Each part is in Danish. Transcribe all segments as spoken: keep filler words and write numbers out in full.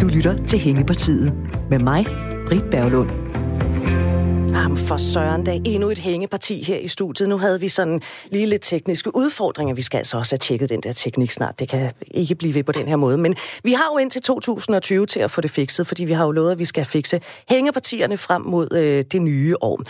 Du lytter til Hængepartiet med mig, Brit Berglund. Jamen for søren da, endnu et hængeparti her i studiet. Nu havde vi sådan lige lidt tekniske udfordringer. Vi skal altså også have tjekket den der teknik snart. Det kan ikke blive ved på den her måde. Men vi har jo indtil to tusind og tyve til at få det fikset, fordi vi har jo lovet, at vi skal fikse hængepartierne frem mod øh, det nye år.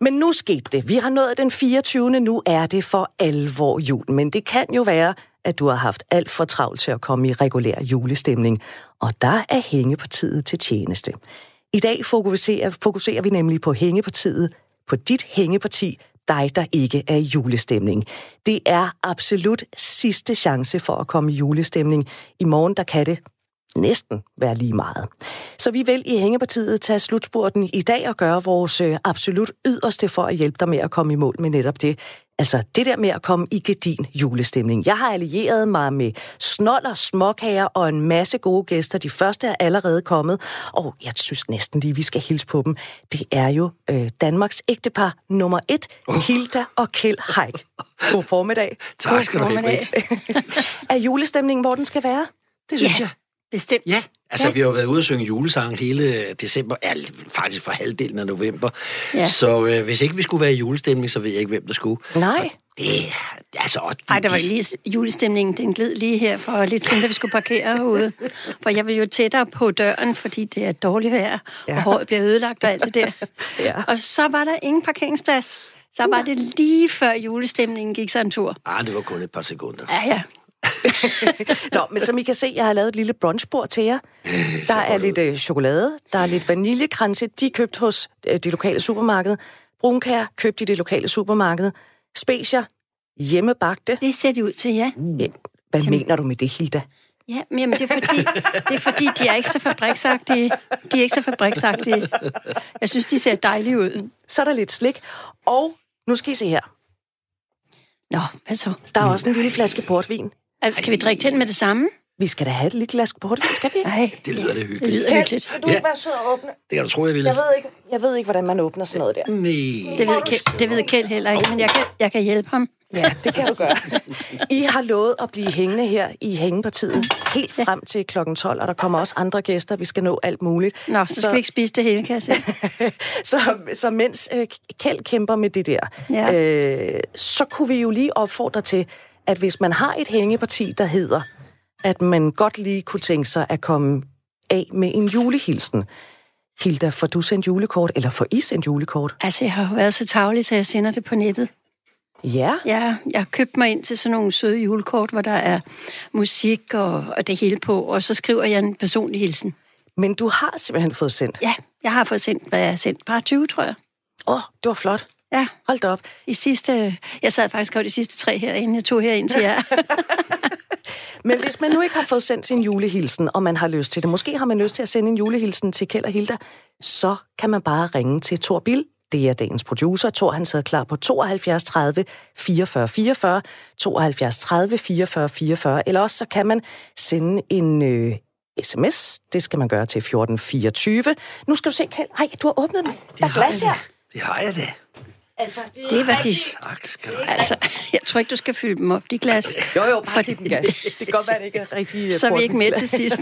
Men nu skete det. Vi har nået den fireogtyvende Nu er det for alvor jul. Men det kan jo være, at du har haft alt for travlt til at komme i regulær julestemning. Og der er hængepartiet til tjeneste. I dag fokuserer, fokuserer vi nemlig på hængepartiet, på dit hængeparti, dig der ikke er i julestemning. Det er absolut sidste chance for at komme i julestemning. I morgen der kan det næsten være lige meget. Så vi vil i hængepartiet tage slutspurten i dag og gøre vores absolut yderste for at hjælpe dig med at komme i mål med netop det. Altså det der med at komme i gedin julestemning. Jeg har allieret mig med snoller, småkager og en masse gode gæster. De første er allerede kommet, og jeg synes næsten lige, vi skal hilse på dem. Det er jo øh, Danmarks ægtepar nummer et, Hilda og Kjeld Heick. God formiddag. Tak skal du have. Er julestemningen, hvor den skal være? Det synes ja. jeg. Bestemt. Ja, altså ja. Vi har jo været ude og synge julesange hele december, ja, faktisk fra halvdelen af november. Ja. Så øh, hvis ikke vi skulle være i julestemning, så ved jeg ikke, hvem der skulle. Nej. Og det altså... Og det, Ej, der var lige julestemningen, den gled lige her for lidt siden, da vi skulle parkere herude. For jeg var jo tættere på døren, fordi det er dårligt vejr, ja. og håret bliver ødelagt og alt det der. ja. Og så var der ingen parkeringsplads. Så var det lige før julestemningen gik sig en tur. Ah, det var kun et par sekunder. Ja, ja. Nå, men som I kan se, jeg har lavet et lille brunchbord til jer. Der er lidt øh, chokolade, der er lidt vaniljekranse, de er købt hos øh, det lokale supermarked. Brunkær købt i det lokale supermarked. Specier, hjemmebagte. Det ser de ud til, ja. Mm. Hvad Jamen. mener du med det, Hilda? Ja, men jamen, det, er fordi, det er fordi, de er ikke så fabriksagtige. De er ikke så fabriksagtige. Jeg synes, de ser dejlige ud. Så er der lidt slik. Og nu skal I se her. Nå, hvad så? Der er også en lille flaske portvin. Skal vi drikke den med det samme? Vi skal da have et lille glas portvin, skal vi ikke? Nej, det lyder det hyggeligt. Det lyder hyggeligt. Kan du ikke være sød og åbne? Det kan du tro, jeg vil. Jeg ved ikke, jeg ved ikke hvordan man åbner sådan noget der. Nej. Det ved Kjeld, det ved Kjeld heller ikke, men jeg kan, jeg kan hjælpe ham. Ja, det kan du gøre. I har lovet at blive hængende her i hængepartiet helt frem til klokken tolv, og der kommer også andre gæster. Vi skal nå alt muligt. Nå, så, så... skal vi ikke spise det hele, kan jeg se. så, så mens øh, Kjeld kæmper med det der, ja. øh, så kunne vi jo lige opfordre til, at hvis man har et hængeparti, der hedder, at man godt lige kunne tænke sig at komme af med en julehilsen. Hilda, får du sendt julekort, eller får I sendt julekort? Altså, jeg har jo været så tarvelig, så jeg sender det på nettet. Ja? Ja, jeg har købt mig ind til sådan nogle søde julekort, hvor der er musik og, og det hele på, og så skriver jeg en personlig hilsen. Men du har simpelthen fået sendt? Ja, jeg har fået sendt, hvad jeg har sendt, bare tyve, tror jeg. Åh, oh, det var flot. Ja, hold da op. I sidste, jeg sad faktisk over de sidste tre her, inden jeg tog herind til jer. Men hvis man nu ikke har fået sendt sin julehilsen, og man har lyst til det, måske har man lyst til at sende en julehilsen til Kjeld og Hilda, så kan man bare ringe til Thor Bill. Det er dagens producer. Thor, han sidder klar på tooghalvfjerds tredive fireogfyrre fireogfyrre, tooghalvfjerds tredive fireogfyrre fireogfyrre, eller også så kan man sende en... Øh, sms. Det skal man gøre til fjorten fireogtyve. Nu skal du se, Kjeld. Hej, du har åbnet den. Der er glas her. Det har jeg det. Altså, det, det var de... Altså, jeg tror ikke, du skal fylde dem op, de glas. Jo, jo, bare giv dem gas. Det kan godt være, det ikke er rigtig... Så er vi ikke med til sidst.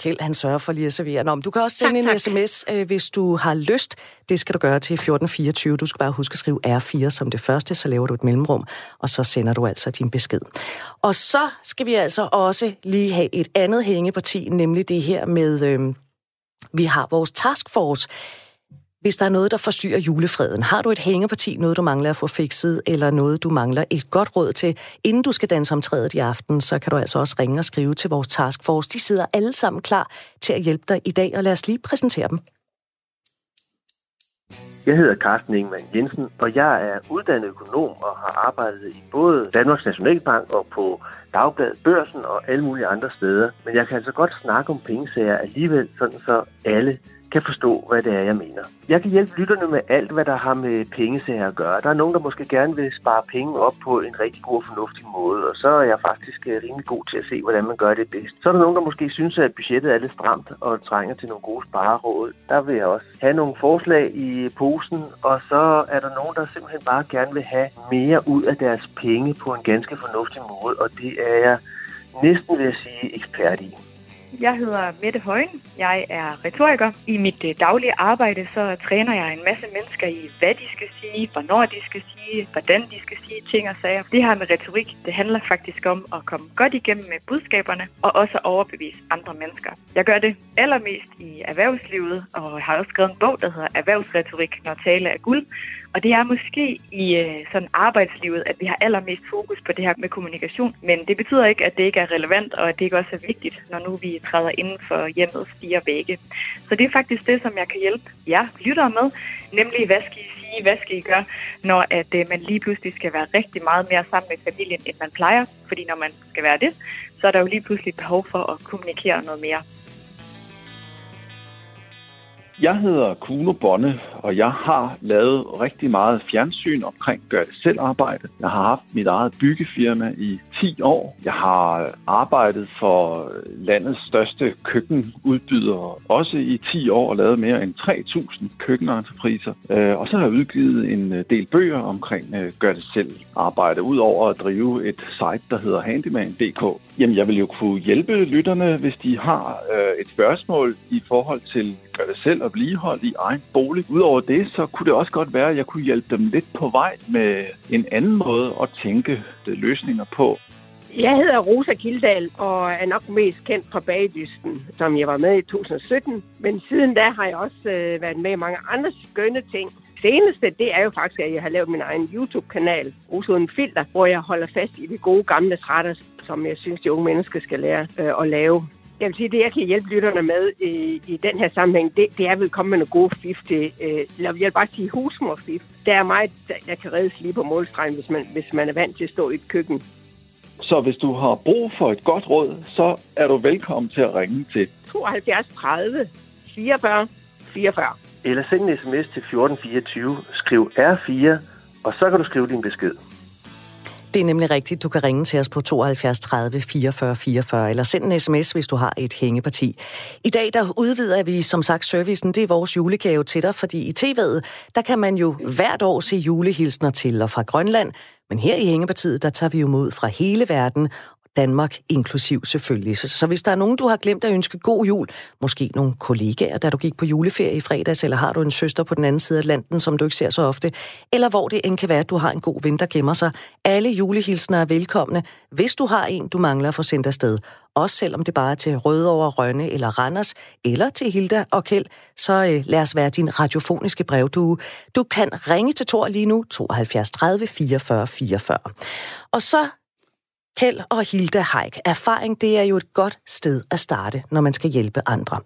Kjeld, han sørger for lige at servere. Nå, men du kan også sende tak, en tak. sms, hvis du har lyst. Det skal du gøre til fjorten fireogtyve. Du skal bare huske at skrive R fire som det første, så laver du et mellemrum, og så sender du altså din besked. Og så skal vi altså også lige have et andet hængeparti, nemlig det her med... Øh, vi har vores taskforce... Hvis der er noget, der forstyrrer julefreden, har du et hængeparti, noget du mangler at få fikset, eller noget du mangler et godt råd til, inden du skal danse om træet i aften, så kan du altså også ringe og skrive til vores taskforce. De sidder alle sammen klar til at hjælpe dig i dag, og lad os lige præsentere dem. Jeg hedder Carsten Ingemann Jensen, og jeg er uddannet økonom og har arbejdet i både Danmarks Nationalbank og på Dagbladet, Børsen og alle mulige andre steder. Men jeg kan altså godt snakke om pengesager alligevel, sådan så alle kan forstå, hvad det er, jeg mener. Jeg kan hjælpe lytterne med alt, hvad der har med pengesager at gøre. Der er nogen, der måske gerne vil spare penge op på en rigtig god og fornuftig måde, og så er jeg faktisk rimelig god til at se, hvordan man gør det bedst. Så er der nogen, der måske synes, at budgettet er lidt stramt og trænger til nogle gode spareråd. Der vil jeg også have nogle forslag i posen, og så er der nogen, der simpelthen bare gerne vil have mere ud af deres penge på en ganske fornuftig måde, og det er jeg næsten, vil jeg sige, ekspert i. Jeg hedder Mette Høin. Jeg er retoriker. I mit daglige arbejde så træner jeg en masse mennesker i, hvad de skal sige, hvornår de skal sige, hvordan de skal sige ting og sager. Det her med retorik, det handler faktisk om at komme godt igennem med budskaberne og også at overbevise andre mennesker. Jeg gør det allermest i erhvervslivet og har også skrevet en bog, der hedder Erhvervsretorik, når tale er guld. Og det er måske i sådan arbejdslivet, at vi har allermest fokus på det her med kommunikation. Men det betyder ikke, at det ikke er relevant, og at det ikke også er vigtigt, når nu vi træder inden for hjemmets fire vægge. Så det er faktisk det, som jeg kan hjælpe jer lyttere med. Nemlig, hvad skal I sige, hvad skal I gøre, når at man lige pludselig skal være rigtig meget mere sammen med familien, end man plejer. Fordi når man skal være det, så er der jo lige pludselig behov for at kommunikere noget mere. Jeg hedder Kuno Bonne, og jeg har lavet rigtig meget fjernsyn omkring gør-det-selv-arbejde. Jeg har haft mit eget byggefirma i ti år. Jeg har arbejdet for landets største køkkenudbyder også i ti år og lavet mere end tre tusind køkkenentrepriser. Og så har jeg udgivet en del bøger omkring gør-det-selv-arbejde, udover at drive et site, der hedder handyman punktum d k. Jamen, jeg vil jo kunne hjælpe lytterne, hvis de har øh, et spørgsmål i forhold til gør det selv og vedligehold i egen bolig. Udover det, så kunne det også godt være, at jeg kunne hjælpe dem lidt på vej med en anden måde at tænke løsninger på. Jeg hedder Rosa Kildal og er nok mest kendt fra Bagedysten, som jeg var med i to tusind sytten. Men siden da har jeg også øh, været med i mange andre skønne ting. Det eneste, det er jo faktisk, at jeg har lavet min egen YouTube-kanal, Rosa Uden Filter, hvor jeg holder fast i de gode gamle retter, som jeg synes, de unge mennesker skal lære øh, at lave. Jeg vil sige, det jeg kan hjælpe lytterne med i, i den her sammenhæng, det, det er vel komme med nogle gode fif til, øh, jeg vil bare sige husmorfif. Der er meget, der kan reddes lige på målstregen, hvis man, hvis man er vant til at stå i et køkken. Så hvis du har brug for et godt råd, så er du velkommen til at ringe til syv to, tredive, fireogfyrre, fireogfyrre. Eller send en sms til fjorten fireogtyve, skriv R fire, og så kan du skrive din besked. Det er nemlig rigtigt. Du kan ringe til os på syv to, tredive, fireogfyrre, fireogfyrre, eller send en sms, hvis du har et hængeparti. I dag der udvider vi som sagt servicen. Det er vores julegave til dig, fordi i tv'et, der kan man jo hvert år se julehilsner til og fra Grønland. Men her i Hængepartiet, der tager vi jo mod fra hele verden, Danmark inklusiv selvfølgelig. Så hvis der er nogen, du har glemt at ønske god jul, måske nogle kollegaer, da du gik på juleferie i fredags, eller har du en søster på den anden side af Atlanten, som du ikke ser så ofte, eller hvor det end kan være, at du har en god ven, der gemmer sig. Alle julehilsner er velkomne, hvis du har en, du mangler at få sendt afsted. Også selvom det bare er til Rødovre, Rønne eller Randers, eller til Hilda og Kjeld, så øh, lad os være din radiofoniske brevdue. Du kan ringe til Thor lige nu, syv to, tredive, fireogfyrre, fireogfyrre. Og så Kjeld og Hilda Heick. Erfaring, det er jo et godt sted at starte, når man skal hjælpe andre.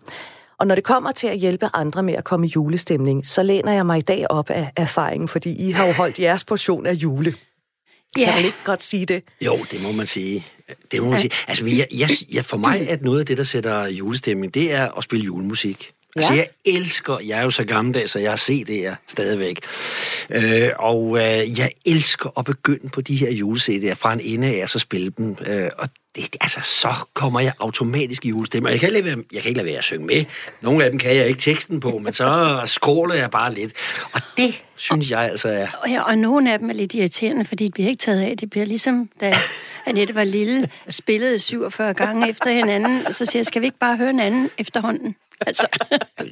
Og når det kommer til at hjælpe andre med at komme i julestemning, så læner jeg mig i dag op af erfaringen, fordi I har jo holdt jeres portion af jule. Yeah. Kan man ikke godt sige det? Jo, det må man sige. Det må man sige. Altså, jeg, jeg, jeg, for mig er noget af det, der sætter julestemning, det er at spille julemusik. Ja. Altså, jeg elsker, jeg er jo så gammeldags, så jeg har C D'er stadigvæk. Øh, og øh, jeg elsker at begynde på de her jule-C D'er fra en ende af, så spille dem. Øh, og det, altså, så kommer jeg automatisk i julestemning. Jeg kan ikke lade, jeg kan ikke lade være at synge med. Nogle af dem kan jeg ikke teksten på, men så skråler jeg bare lidt. Og det synes og, jeg altså er... Og, ja, og nogle af dem er lidt irriterende, fordi de bliver ikke taget af. Det bliver ligesom, da Annette var lille, spillede syvogfyrre gange efter hinanden, og så siger jeg, skal vi ikke bare høre en anden efterhånden? Altså.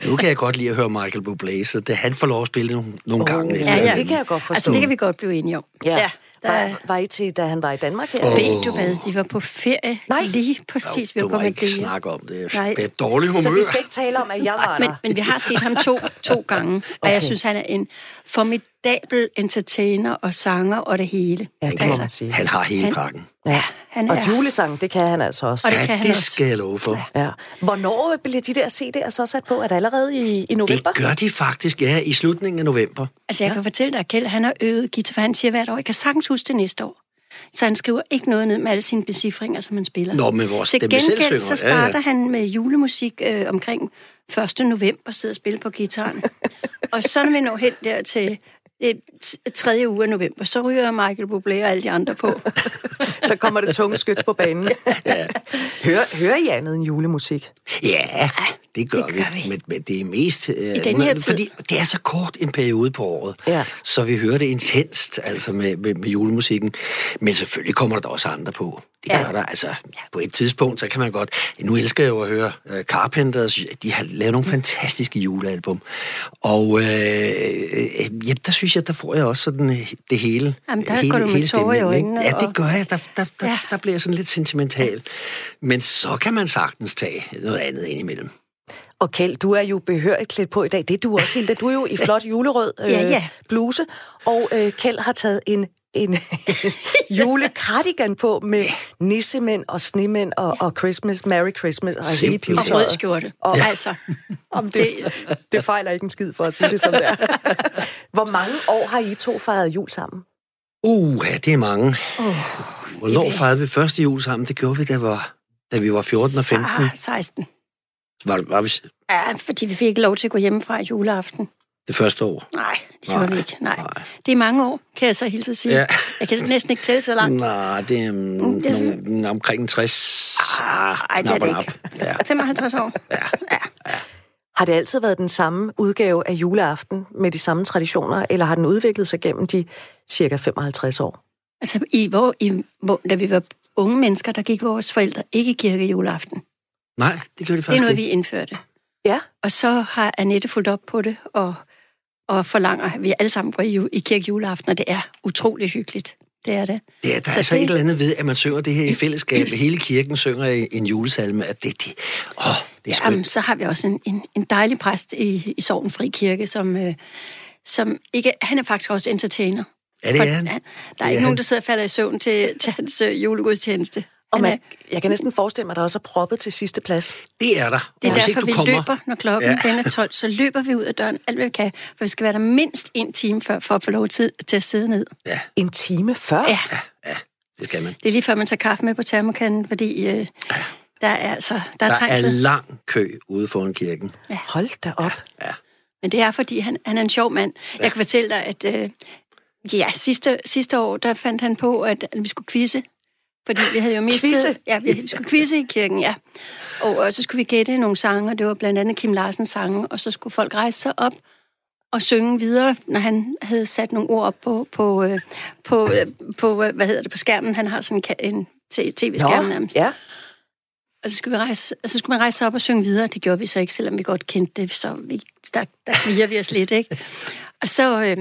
Nu kan jeg godt lide at høre Michael Bublé, så det, han får lov at spille nogle, nogle oh, gange. Ja, ja, det kan jeg godt forstå. Altså, det kan vi godt blive enige om. Ja. Ja, der... var, var I til, da han var i Danmark her? Oh. Ved du hvad? Vi var på ferie. Nej. Lige præcis. No, vi var på ikke det. Snakke om det. Nej. Det er dårlig humør. Så vi skal ikke tale om, at jeg var der. Men, men vi har set ham to, to gange, og okay. Jeg synes, han er en formidabel entertainer og sanger og det hele. Ja, det altså, må man sige. Han har hele han... pakken. Ja, han er. Og julesang, det kan han altså også. Og det ja, det skal jeg love for. Ja. Hvornår bliver de der C D'er så sat på? Er det allerede i, i november? Det gør de faktisk, ja, i slutningen af november. Altså, jeg ja. kan fortælle dig, Kjeld, han har øvet guitar, for han siger hvert år, jeg kan sagtens huske det næste år. Så han skriver ikke noget ned med alle sine becifringer, som han spiller. Nå, men vores, til gengæld så starter ja, ja. han med julemusik øh, omkring første november, og sidder og spiller på gitaren. Og så når vi når hen der til øh, tredje uge af november, så ryger Michael Bublé og alle de andre på. Så kommer det tunge skyts på banen. Ja. Hører, hører I andet end julemusik? Ja, det gør, det gør vi. vi. Men, men det er mest... Øh, I den her fordi tid. Det er så kort en periode på året, ja. Så vi hører det intenst altså med, med, med julemusikken. Men selvfølgelig kommer der også andre på. Det ja. gør der. Altså, på et tidspunkt, så kan man godt... Nu elsker jeg jo at høre uh, Carpenter. De har lavet nogle fantastiske julealbum. Og øh, øh, ja, der synes jeg, der får jeg også sådan det hele. Jamen, der hele, går du med tårer i øjnene. Ja, det gør jeg. Der, der, der, ja. der bliver jeg sådan lidt sentimental. Men så kan man sagtens tage noget andet ind imellem. Og Kjeld, du er jo behørigt klædt på i dag. Det er du også, Hilda. Du er jo i flot julerød øh, ja, ja. bluse. Og øh, Kjeld har taget en... en julekardigan på med nissemænd og snemænd og, og Christmas, Merry Christmas og hele pivetøjet. Og rød skjorte. Og ja. altså, om det, det fejler ikke en skid for at sige det som det er. Hvor mange år har I to fejret jul sammen? Uh, ja, det er mange. Uh, Hvornår fejrede vi første jul sammen? Det gjorde vi, da, var, da vi var fjorten og femten. seksten. Var, var vi... Ja, fordi vi fik ikke lov til at gå hjemmefra i juleaften. Det første år? Nej, det gjorde vi ikke. Nej. Nej. Det er mange år, kan jeg så hilse sige. Ja. Jeg kan næsten ikke tælle så langt. Nej, det er, mm, det er sådan... nogle, omkring tres. Ah, ej, det er det ikke. Ja. femoghalvtreds år. Ja. Ja. Ja. Har det altid været den samme udgave af juleaften med de samme traditioner, eller har den udviklet sig gennem de cirka femoghalvtreds år? Altså, i, hvor, i, hvor, da vi var unge mennesker, der gik vores forældre ikke i kirke juleaften. Nej, det gjorde de faktisk ikke. Det er noget, vi indførte. Ja. Og så har Annette fulgt op på det, og... og forlanger, at vi alle sammen går i, i kirke juleaften, og det er utrolig hyggeligt. Det er det. Ja, der er så altså det... et eller andet ved, at man synger det her i fællesskab. Hele kirken synger en julesalme, at det, det, åh, det er skønt. Jamen, så har vi også en, en, en dejlig præst i, i Søvnefri Kirke, som, øh, som ikke, han er faktisk også entertainer. Ja, det er han. For, han der er ikke er nogen, der sidder og falder i søvn til, til hans øh, julegudstjeneste. Og man, jeg kan næsten forestille mig, at der også er proppet til sidste plads. Det er der. Det er derfor, du vi kommer. løber, når klokken ja. den er tolv, så løber vi ud af døren alt, hvad vi kan, for vi skal være der mindst en time før, for at få lov til at sidde ned. Ja. En time før? Ja. Ja, ja, det skal man. Det er lige før, man tager kaffe med på termokanden, fordi øh, ja. der er altså der er trængsel. Der er lang kø ude foran kirken. Ja. Hold da op. Ja. Ja. Men det er, fordi han, han er en sjov mand. Ja. Jeg kan fortælle dig, at øh, ja, sidste, sidste år, der fandt han på, at, at vi skulle quizze. Fordi vi havde jo mistet... Ja, vi skulle quizze i kirken, ja. Og, og så skulle vi gætte nogle sange, og det var blandt andet Kim Larsens sange, og så skulle folk rejse sig op og synge videre, når han havde sat nogle ord op på, på, på, på, på hvad hedder det, på skærmen. Han har sådan en tv-skærm nærmest. Ja. Og så skulle, vi rejse, og så skulle man rejse sig op og synge videre. Det gjorde vi så ikke, selvom vi godt kendte det, så vi, der, der kviger vi os lidt, ikke? Og så... Øh,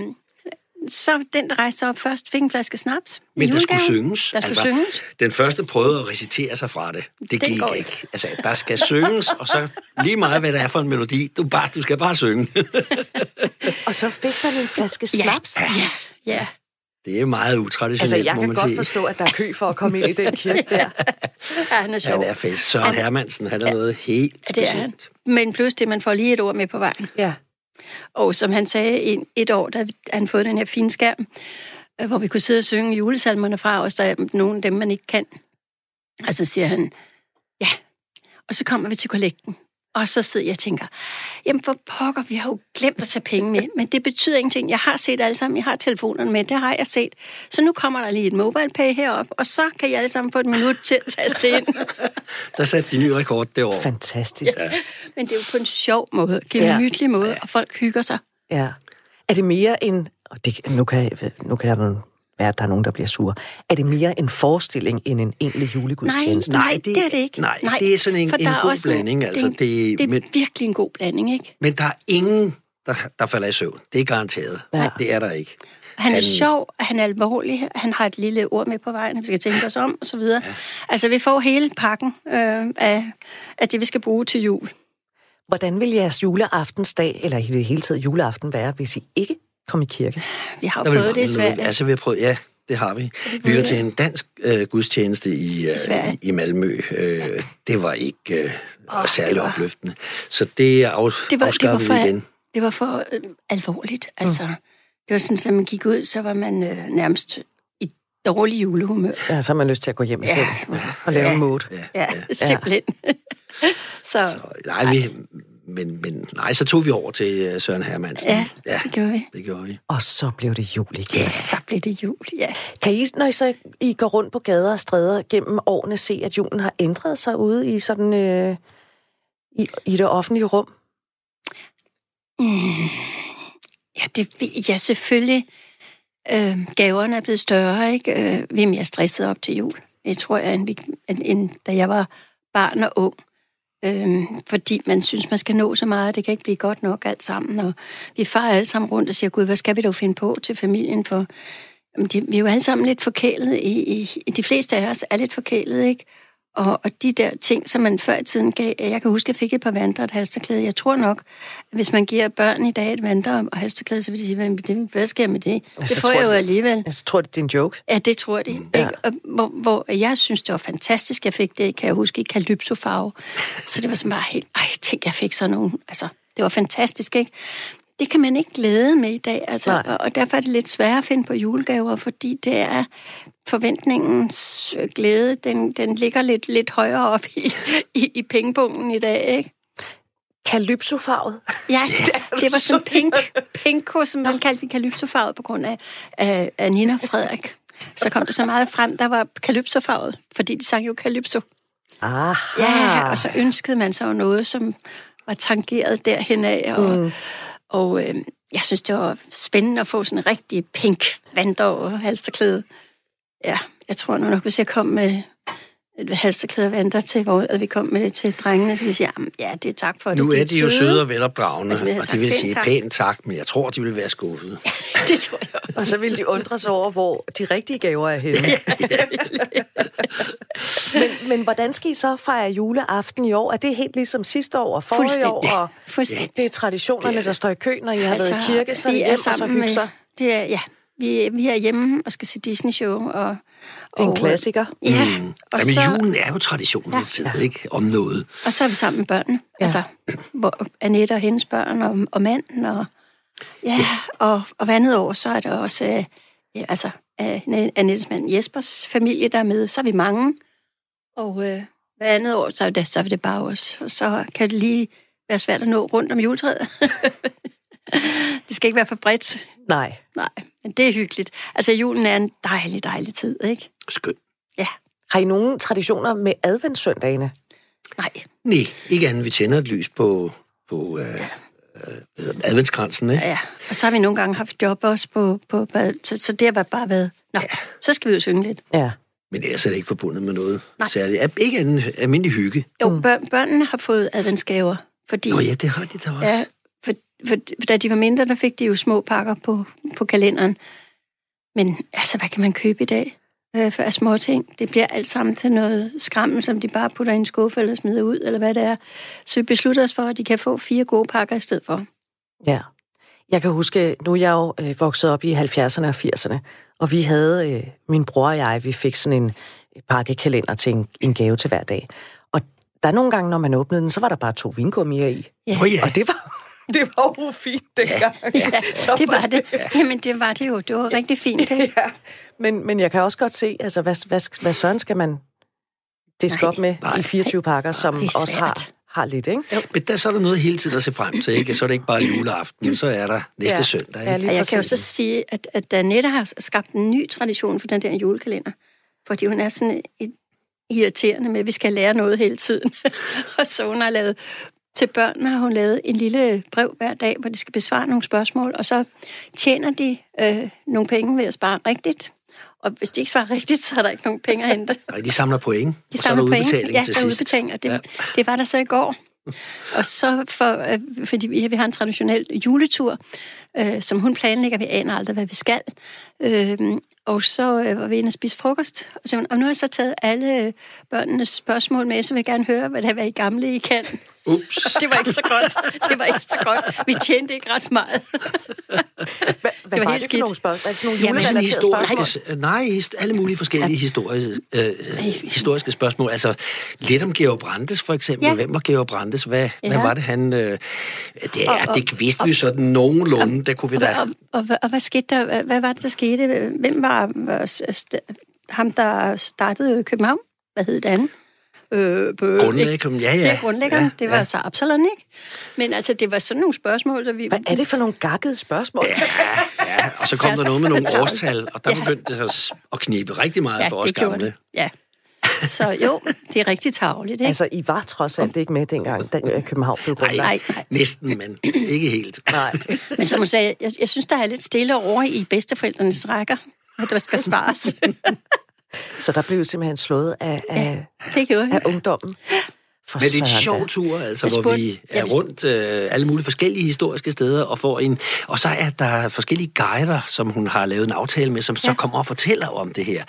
Så den, der rejste op først, fik en flaske snaps. Men der skulle synges. Der skulle altså, synges. Den første prøvede at recitere sig fra det. Det gik ikke. ikke. Altså, der skal synges, og så lige meget, hvad der er for en melodi. Du, bare, du skal bare synge. Og så fik man en flaske snaps? Ja, ja. ja. Det er meget utraditionelt, altså, jeg må man sige. Jeg kan godt forstå, at der er kø for at komme ind i den kirke der. Ja, han er sjov. Han er fest. Søren Hermansen, han er ja, noget helt det specielt. Er han. Men plus det, man får lige et ord med på vejen. Ja. Og som han sagde, en, et år, der han fået den her fine skærm, hvor vi kunne sidde og synge julesalmerne fra os, der er nogle af dem, man ikke kan. Og så siger han, ja. Og så kommer vi til kollekten. Og så sidder jeg og tænker, jamen for pokker, vi har jo glemt at tage penge med, men det betyder ingenting. Jeg har set alle sammen, jeg har telefonerne med, det har jeg set. Så nu kommer der lige et MobilePay herop, og så kan jeg alle sammen få et minut til at taste ind. Der satte de nye rekord det år. Fantastisk. Ja. Men det er jo på en sjov måde, gemytlig ja. måde, og folk hygger sig. Ja. Er det mere en... Det, nu kan nu kan jeg... at der er nogen, der bliver sure. Er det mere en forestilling end en egentlig julegudstjeneste? Nej, nej, det, det er det ikke. Nej, nej, det er sådan en, en er god blanding. En, altså, det, det, det er men, virkelig en god blanding, ikke? Men der er ingen, der, der falder i søvn. Det er garanteret. Ja. Det er der ikke. Han er han, sjov, han er alvorlig, han har et lille ord med på vejen, vi skal tænke os om, og så videre. Ja. Altså, vi får hele pakken øh, af, af det, vi skal bruge til jul. Hvordan vil jeres juleaftensdag, eller i det hele taget juleaften, være, hvis I ikke kom i kirke? Vi har jo prøvet det i Sverige. Altså, vi har prøvet, ja, det har vi. Vi var til en dansk øh, gudstjeneste i, øh, i, i Malmø. Øh, det var ikke øh, oh, særlig det var... opløftende. Så det afskaffede vi igen. Det var for øh, alvorligt. Altså, mm. Det var sådan, at når man gik ud, så var man øh, nærmest i dårlig julehumør. Ja, så har man lyst til at gå hjem og ja, selv og lave ja, en mode. Ja, ja, ja, simpelthen. så, så, nej, nej. Vi, men, men nej, så tog vi over til Søren Hermansen. Ja, ja, det gjorde vi. Det gjorde vi. Og så blev det jul igen. Ja, så blev det jul, ja. Kan I, når I så I går rundt på gader og stræder gennem årene, se, at julen har ændret sig ude i, sådan, øh, i, i det offentlige rum? Mm. Ja, det, ja, selvfølgelig. Øh, gaverne er blevet større, ikke? Øh, vi er mere stressede op til jul. Det tror jeg, end, end, end da jeg var barn og ung. Øh, fordi man synes, man skal nå så meget, det kan ikke blive godt nok alt sammen. Og vi farer alle sammen rundt og siger, gud, hvad skal vi dog finde på til familien? For jamen, de, vi er jo alle sammen lidt forkælet. I, i, de fleste af os er lidt forkælet, ikke? Og, og de der ting, som man før i tiden gav... Jeg kan huske, jeg fik et par vanter og et halsterklæde. Jeg tror nok, at hvis man giver børn i dag et vanter og halsterklæde, så vil de sige, hvad sker med det? Altså, det får jeg jo de, alligevel. Altså, tror de, det er en joke? Ja, det tror de. Ja. Og, hvor, hvor jeg synes, det var fantastisk, jeg fik det, kan jeg huske, i kalypsofarve. Så det var sådan bare helt... Ej, tænk, jeg fik sådan nogle... Altså, det var fantastisk, ikke? Det kan man ikke glæde med i dag, altså. Og, og derfor er det lidt sværere at finde på julegaver, fordi det er... Forventningens glæde, den, den ligger lidt, lidt højere op i, i, i pengepunkten i dag, ikke? Kalypsofarvet? Ja, det, det var sådan pink, pinko, som man kaldte kalypsofarvet på grund af, af, af Nina Frederik. Så kom det så meget frem, der var kalypsofarvet, fordi de sang jo kalypso. Aha. Ja, og så ønskede man sig jo noget, som var tangeret derhen af, og... Mm. og øh, jeg synes, det var spændende at få sådan en rigtig pink vandter og halsterklæde. Ja, jeg tror nu nok, hvis jeg kom med et halsterklæde og vandter til, hvor vi kom med det til drengene, så ville jeg sige, ja, det er tak for det. Nu er de jo søde og velopdragende, altså, og de vil sige pænt tak, men jeg tror, de vil være skuffede. Ja, det tror jeg også. Og så vil de undre sig over, hvor de rigtige gaver er henne. Ja, ja. men, men hvordan skal I så fejre juleaften i år? Er det helt ligesom sidste år og forrige år? Og ja, det er traditionerne, det er det, der står i kø, når I har altså, været i kirke, så er hjem, og så hygge sig. Det er, ja. Vi, vi er hjemme og skal se Disney-show. Og, det er en klassiker. Og, ja. Mm. Og jamen, så, julen er jo traditionen i tiden, ja, ikke? Om noget. Og så er vi sammen med børnene. Ja. Altså, hvor Annette og hendes børn og, og manden. Og, ja, ja. Og, og hver andet år, så er der også øh, ja, altså, øh, Annettes mand Jespers familie, der er med. Så er vi mange. Og øh, hver andet år, så er, det, så er det bare os. Og så kan det lige være svært at nå rundt om juletræet. Det skal ikke være for bredt. Nej. Nej, men det er hyggeligt. Altså, julen er en dejlig, dejlig tid, ikke? Skøn. Ja. Har I nogen traditioner med adventssøndagene? Nej. Nej, ikke andet. Vi tænder et lys på, på øh, ja. øh, adventskransen, ikke? Ja, ja, og så har vi nogle gange haft job også på... på, på så, så det har bare været... Nå, ja, så skal vi jo synge lidt. Ja. Men ellers er det ikke forbundet med noget særligt. Ikke andet almindelig hygge. Jo, mm. bør, børnene har fået adventsgaver, fordi... Nå ja, det har de da også. Ja. For da de var mindre, der fik de jo små pakker på, på kalenderen. Men altså, hvad kan man købe i dag øh, for små ting? Det bliver alt sammen til noget skrammel, som de bare putter i en skuffe eller smider ud, eller hvad det er. Så vi beslutter os for, at de kan få fire gode pakker i stedet for. Ja. Jeg kan huske, nu er jeg jo øh, vokset op i halvfjerdserne og firserne, og vi havde, øh, min bror og jeg, vi fik sådan en pakkekalender til en, en gave til hver dag. Og der er nogle gange, når man åbnede den, så var der bare to vingummier i. Ja. Oh, yeah. Og det var... Det var jo fint dengang. Ja, ja, det var det. Jamen, det var det jo. Det var rigtig fint. Ja, men, men jeg kan også godt se, altså, hvad, hvad, hvad søren skal man diske op med nej, i fireogtyve pakker, som også har, har lidt, ikke? Jo. Men der, så er der noget hele tiden at se frem til, ikke? Så er det ikke bare juleaften, så er der næste ja, søndag, ikke? Ja, jeg kan jo så sige, at, at Annette har skabt en ny tradition for den der julekalender, fordi hun er sådan et irriterende med, at vi skal lære noget hele tiden. Og så hun har lavet... Til børnene har hun lavet en lille brev hver dag, hvor de skal besvare nogle spørgsmål, og så tjener de øh, nogle penge ved at spare rigtigt. Og hvis de ikke svarer rigtigt, så er der ikke nogen penge at hente. Nej, de samler point, de og samler så er der udbetaling ja, til sidst. Ja, der er udbetaling, og det, ja. det var der så i går. Og så, for, øh, fordi vi, vi har en traditionel juletur, øh, som hun planlægger, vi aner aldrig, hvad vi skal. Øh, og så øh, var vi inde og spise frokost, og, så, og nu har jeg så taget alle børnenes spørgsmål med, så vil jeg gerne høre, hvad det er, hvad I gamle I kan. Ups. Det var ikke så godt. Det var ikke så godt. Vi tjente ikke ret meget. Hva, hvad det var, var det for nogle spørgsmål? Altså nogle julerelaterede spørgsmål? Nej, alle mulige forskellige ja. historiske, øh, historiske spørgsmål. Altså lidt om Georg Brandes for eksempel. Ja. Hvem var Georg Brandes? Hvad, ja. hvad var det han... Øh, det, og, og, det vidste og, vi sådan nogenlunde. Og, der kunne vi og, da... og, og, og, og hvad skete der? Hvad var det, der skete? Hvem var, var st- ham, der startede København? Hvad hed det andet? Øh, på, grundlæggeren, ja, ja. Grundlæggeren, ja, det var ja. så Absalon, ikke? Men altså, det var sådan nogle spørgsmål, der vi... Hvad er det for nogle gakkede spørgsmål? Ja, ja. Og så kom der noget med nogle årstal, og der ja. begyndte det at knibe rigtig meget ja, for os gamle. Det. Ja, så jo, det er rigtig tarveligt, ikke? Altså, I var trods alt ikke med dengang, da København blev grundlagt. Nej, nej. Næsten, men ikke helt. Nej. Men som hun sagde, jeg, jeg synes, der er lidt stille over i bedsteforældrenes rækker, at der skal spares. Så der blev simpelthen slået af, af, ja, af ungdommen. For men det er en sjov tur, altså, spurgte, hvor vi er rundt øh, alle mulige forskellige historiske steder og får en... Og så er der forskellige guider, som hun har lavet en aftale med, som ja. så kommer og fortæller om det her.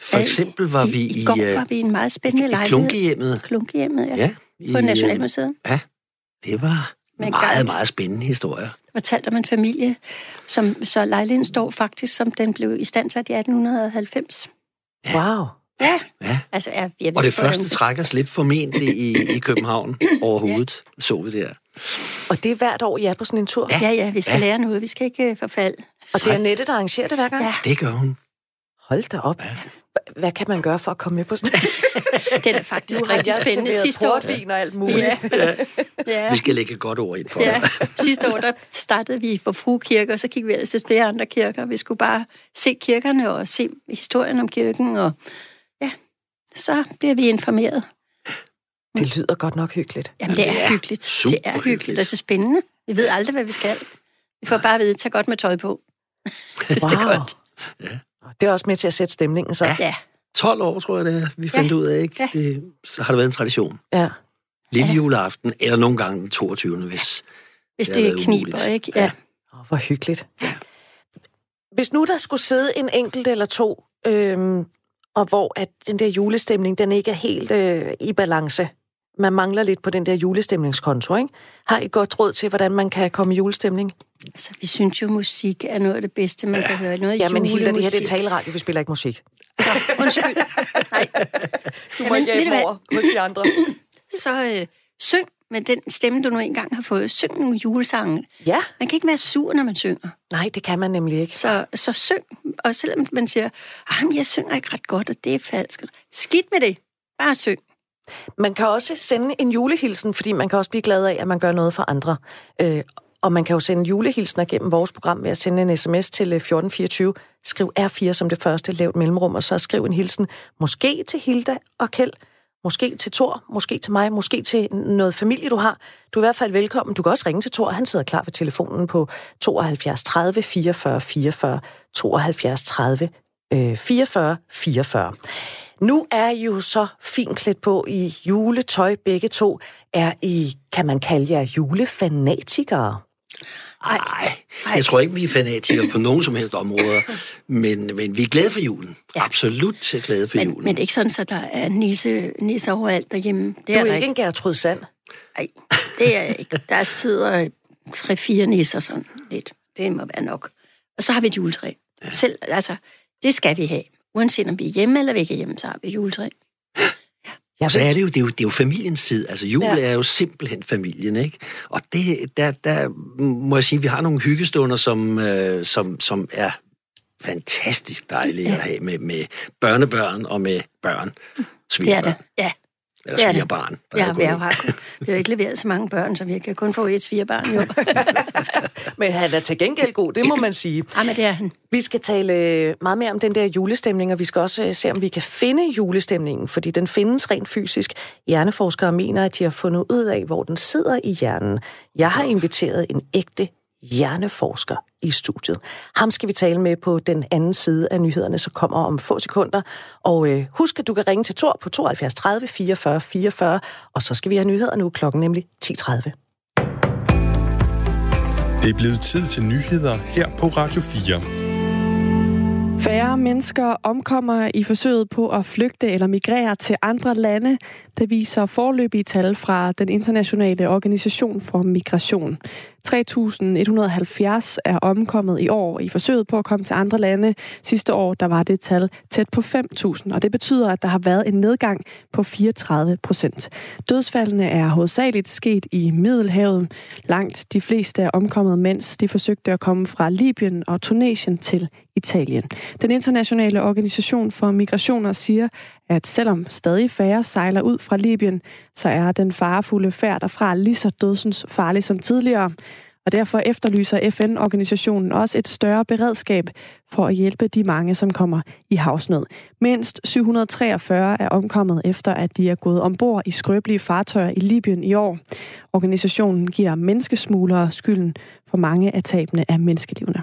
For eksempel var vi i... I, i går var vi i en meget spændende lejlighed. Klunkehjemmet. Klunkehjemmet, ja. ja i, på Nationalmuseet. Ja, det var meget, meget, meget spændende historier. Fortalt om en familie, som så lejligheden står faktisk, som den blev istandsat i atten halvfems. Ja. Wow. Ja. ja. Altså, jeg, jeg og det første dem. træk og slip formentlig i, i København overhovedet, ja. så vi det her. Og det er hvert år, I er på sådan en tur? Ja, ja, ja vi skal ja. lære noget, vi skal ikke uh, forfalde. Og det er Annette, der arrangerer det hver gang? Ja. Det gør hun. Hold da op. Ja. Hvad kan man gøre for at komme med på sådan det er da faktisk nu rigtig spændende. Sidste år portvin og alt muligt. Ja. Ja. Ja. Vi skal lægge et godt ord ind for ja. det. Sidste år, der startede vi for Frue Kirke, og så kiggede vi ellers til flere andre kirker. Vi skulle bare se kirkerne og se historien om kirken, og ja, så bliver vi informeret. Det lyder godt nok hyggeligt. Jamen, det er ja. hyggeligt. Super det er hyggeligt, hyggeligt. Og så spændende. Vi ved aldrig, hvad vi skal. Vi får bare at vide, tag godt med tøj på. Hvis wow. det er godt. Ja. Det er også med til at sætte stemningen, så. Ja. tolv år, tror jeg, det er. Vi fandt ja. ud af, ikke? Ja. Det, så har det været en tradition. Ja. Lille ja. juleaften, eller nogle gange den toogtyvende Hvis, hvis det, det kniber, umuligt. Ikke? Ja. Åh, hvor hyggeligt. Ja. Hvis nu der skulle sidde en enkelt eller to, øhm, og hvor at den der julestemning, den ikke er helt øh, i balance. Man mangler lidt på den der julestemningskonto, ikke? Har I godt råd til, hvordan man kan komme i julestemning? Altså, vi synes jo, musik er noget af det bedste, man ja. kan høre. Noget ja, men Hilda, det her det er taleradio, vi spiller ikke musik. Så, undskyld. Nej. Du må ikke hjælpe over hos de andre. Så øh, syng med den stemme, du nu engang har fået. Syng nogle julesange. Ja. Man kan ikke være sur, når man synger. Nej, det kan man nemlig ikke. Så, så syng. Og selvom man siger, jamen, jeg synger ikke ret godt, og det er falsk. Skidt med det. Bare syng. Man kan også sende en julehilsen, fordi man kan også blive glad af, at man gør noget for andre. Øh, og man kan jo sende julehilsener gennem vores program ved at sende en sms til fjorten fireogtyve. Skriv R fire som det første, lav et mellemrum, og så skriv en hilsen. Måske til Hilda og Kjeld, måske til Thor, måske til mig, måske til noget familie, du har. Du er i hvert fald velkommen. Du kan også ringe til Thor, han sidder klar ved telefonen på tooghalvfjerds tredive fireogfyrre fireogfyrre, tooghalvfjerds tredive fireogfyrre fireogfyrre. Nu er I jo så fint klædt på i juletøj. Begge to er I, kan man kalde jer, julefanatikere? Ej, Ej. Jeg tror ikke, vi er fanatikere på nogen som helst områder, men, men vi er glade for julen. Ja. Absolut er glade for men, julen. Men det er ikke sådan, at der er nisse, nisse overalt derhjemme. Det er du er ikke en Gertrud Sand? Nej, det er ikke. Der sidder tre-fire nisser sådan lidt. Det må være nok. Og så har vi et juletræ. Ja. Selv, altså, det skal vi have. Uanset om vi er hjemme eller vi ikke er hjemme, så har vi juletræ. Ja. Så er det jo, det er jo, det er jo familiens side. Altså, jul ja. er jo simpelthen familien, ikke? Og det, der, der må jeg sige, at vi har nogle hyggestunder, som, øh, som, som er fantastisk dejlige ja. at have med, med børnebørn og med børn. Svigerbørn. Det er det, ja. Eller svigerbarn. Ja, er vi, er jo har kun, vi har jo ikke leveret så mange børn, så vi kan kun få et svigerbarn, jo. Men han er til gengæld god, det må man sige. Ja, men det er han. Vi skal tale meget mere om den der julestemning, og vi skal også se, om vi kan finde julestemningen, fordi den findes rent fysisk. Hjerneforskere mener, at de har fundet ud af, hvor den sidder i hjernen. Jeg har inviteret en ægte hjerneforsker i studiet. Ham skal vi tale med på den anden side af nyhederne, så kommer om få sekunder. Og øh, husk, at du kan ringe til Thor på tooghalvfjerds tredive fireogfyrre fireogfyrre, og så skal vi have nyheder nu, klokken nemlig ti tredive. Det er blevet tid til nyheder her på Radio fire. Færre mennesker omkommer i forsøget på at flygte eller migrere til andre lande. Det viser foreløbige tal fra den internationale organisation for migration. tre tusind et hundrede og halvfjerds er omkommet i år i forsøget på at komme til andre lande. Sidste år der var det tal tæt på fem tusind, og det betyder, at der har været en nedgang på fireogtredive procent. Dødsfaldene er hovedsageligt sket i Middelhavet. Langt de fleste er omkommet, mens de forsøgte at komme fra Libyen og Tunesien til Italien. Den internationale organisation for migrationer siger, at selvom stadig færre sejler ud fra Libyen, så er den farefulde færd derfra lige så dødsens farlig som tidligere. Og derfor efterlyser F N-organisationen også et større beredskab for at hjælpe de mange, som kommer i havsnød. Mindst syv hundrede og treogfyrre er omkommet efter, at de er gået ombord i skrøbelige fartøjer i Libyen i år. Organisationen giver menneskesmuglere skylden for mange af tabene af menneskelivene.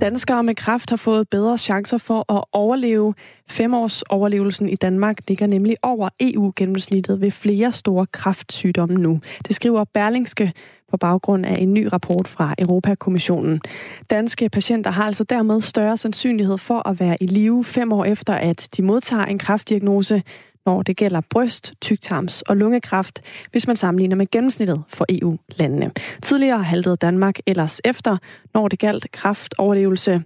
Danskere med kræft har fået bedre chancer for at overleve. Femårsoverlevelsen i Danmark ligger nemlig over E U-gennemsnittet ved flere store kræftsygdomme nu. Det skriver Berlingske på baggrund af en ny rapport fra Europa-kommissionen. Danske patienter har altså dermed større sandsynlighed for at være i live fem år efter, at de modtager en kræftdiagnose, når det gælder bryst, tyktarms- og lungekræft, hvis man sammenligner med gennemsnittet for E U-landene. Tidligere haltede Danmark ellers efter, når det galt kræftoverlevelse.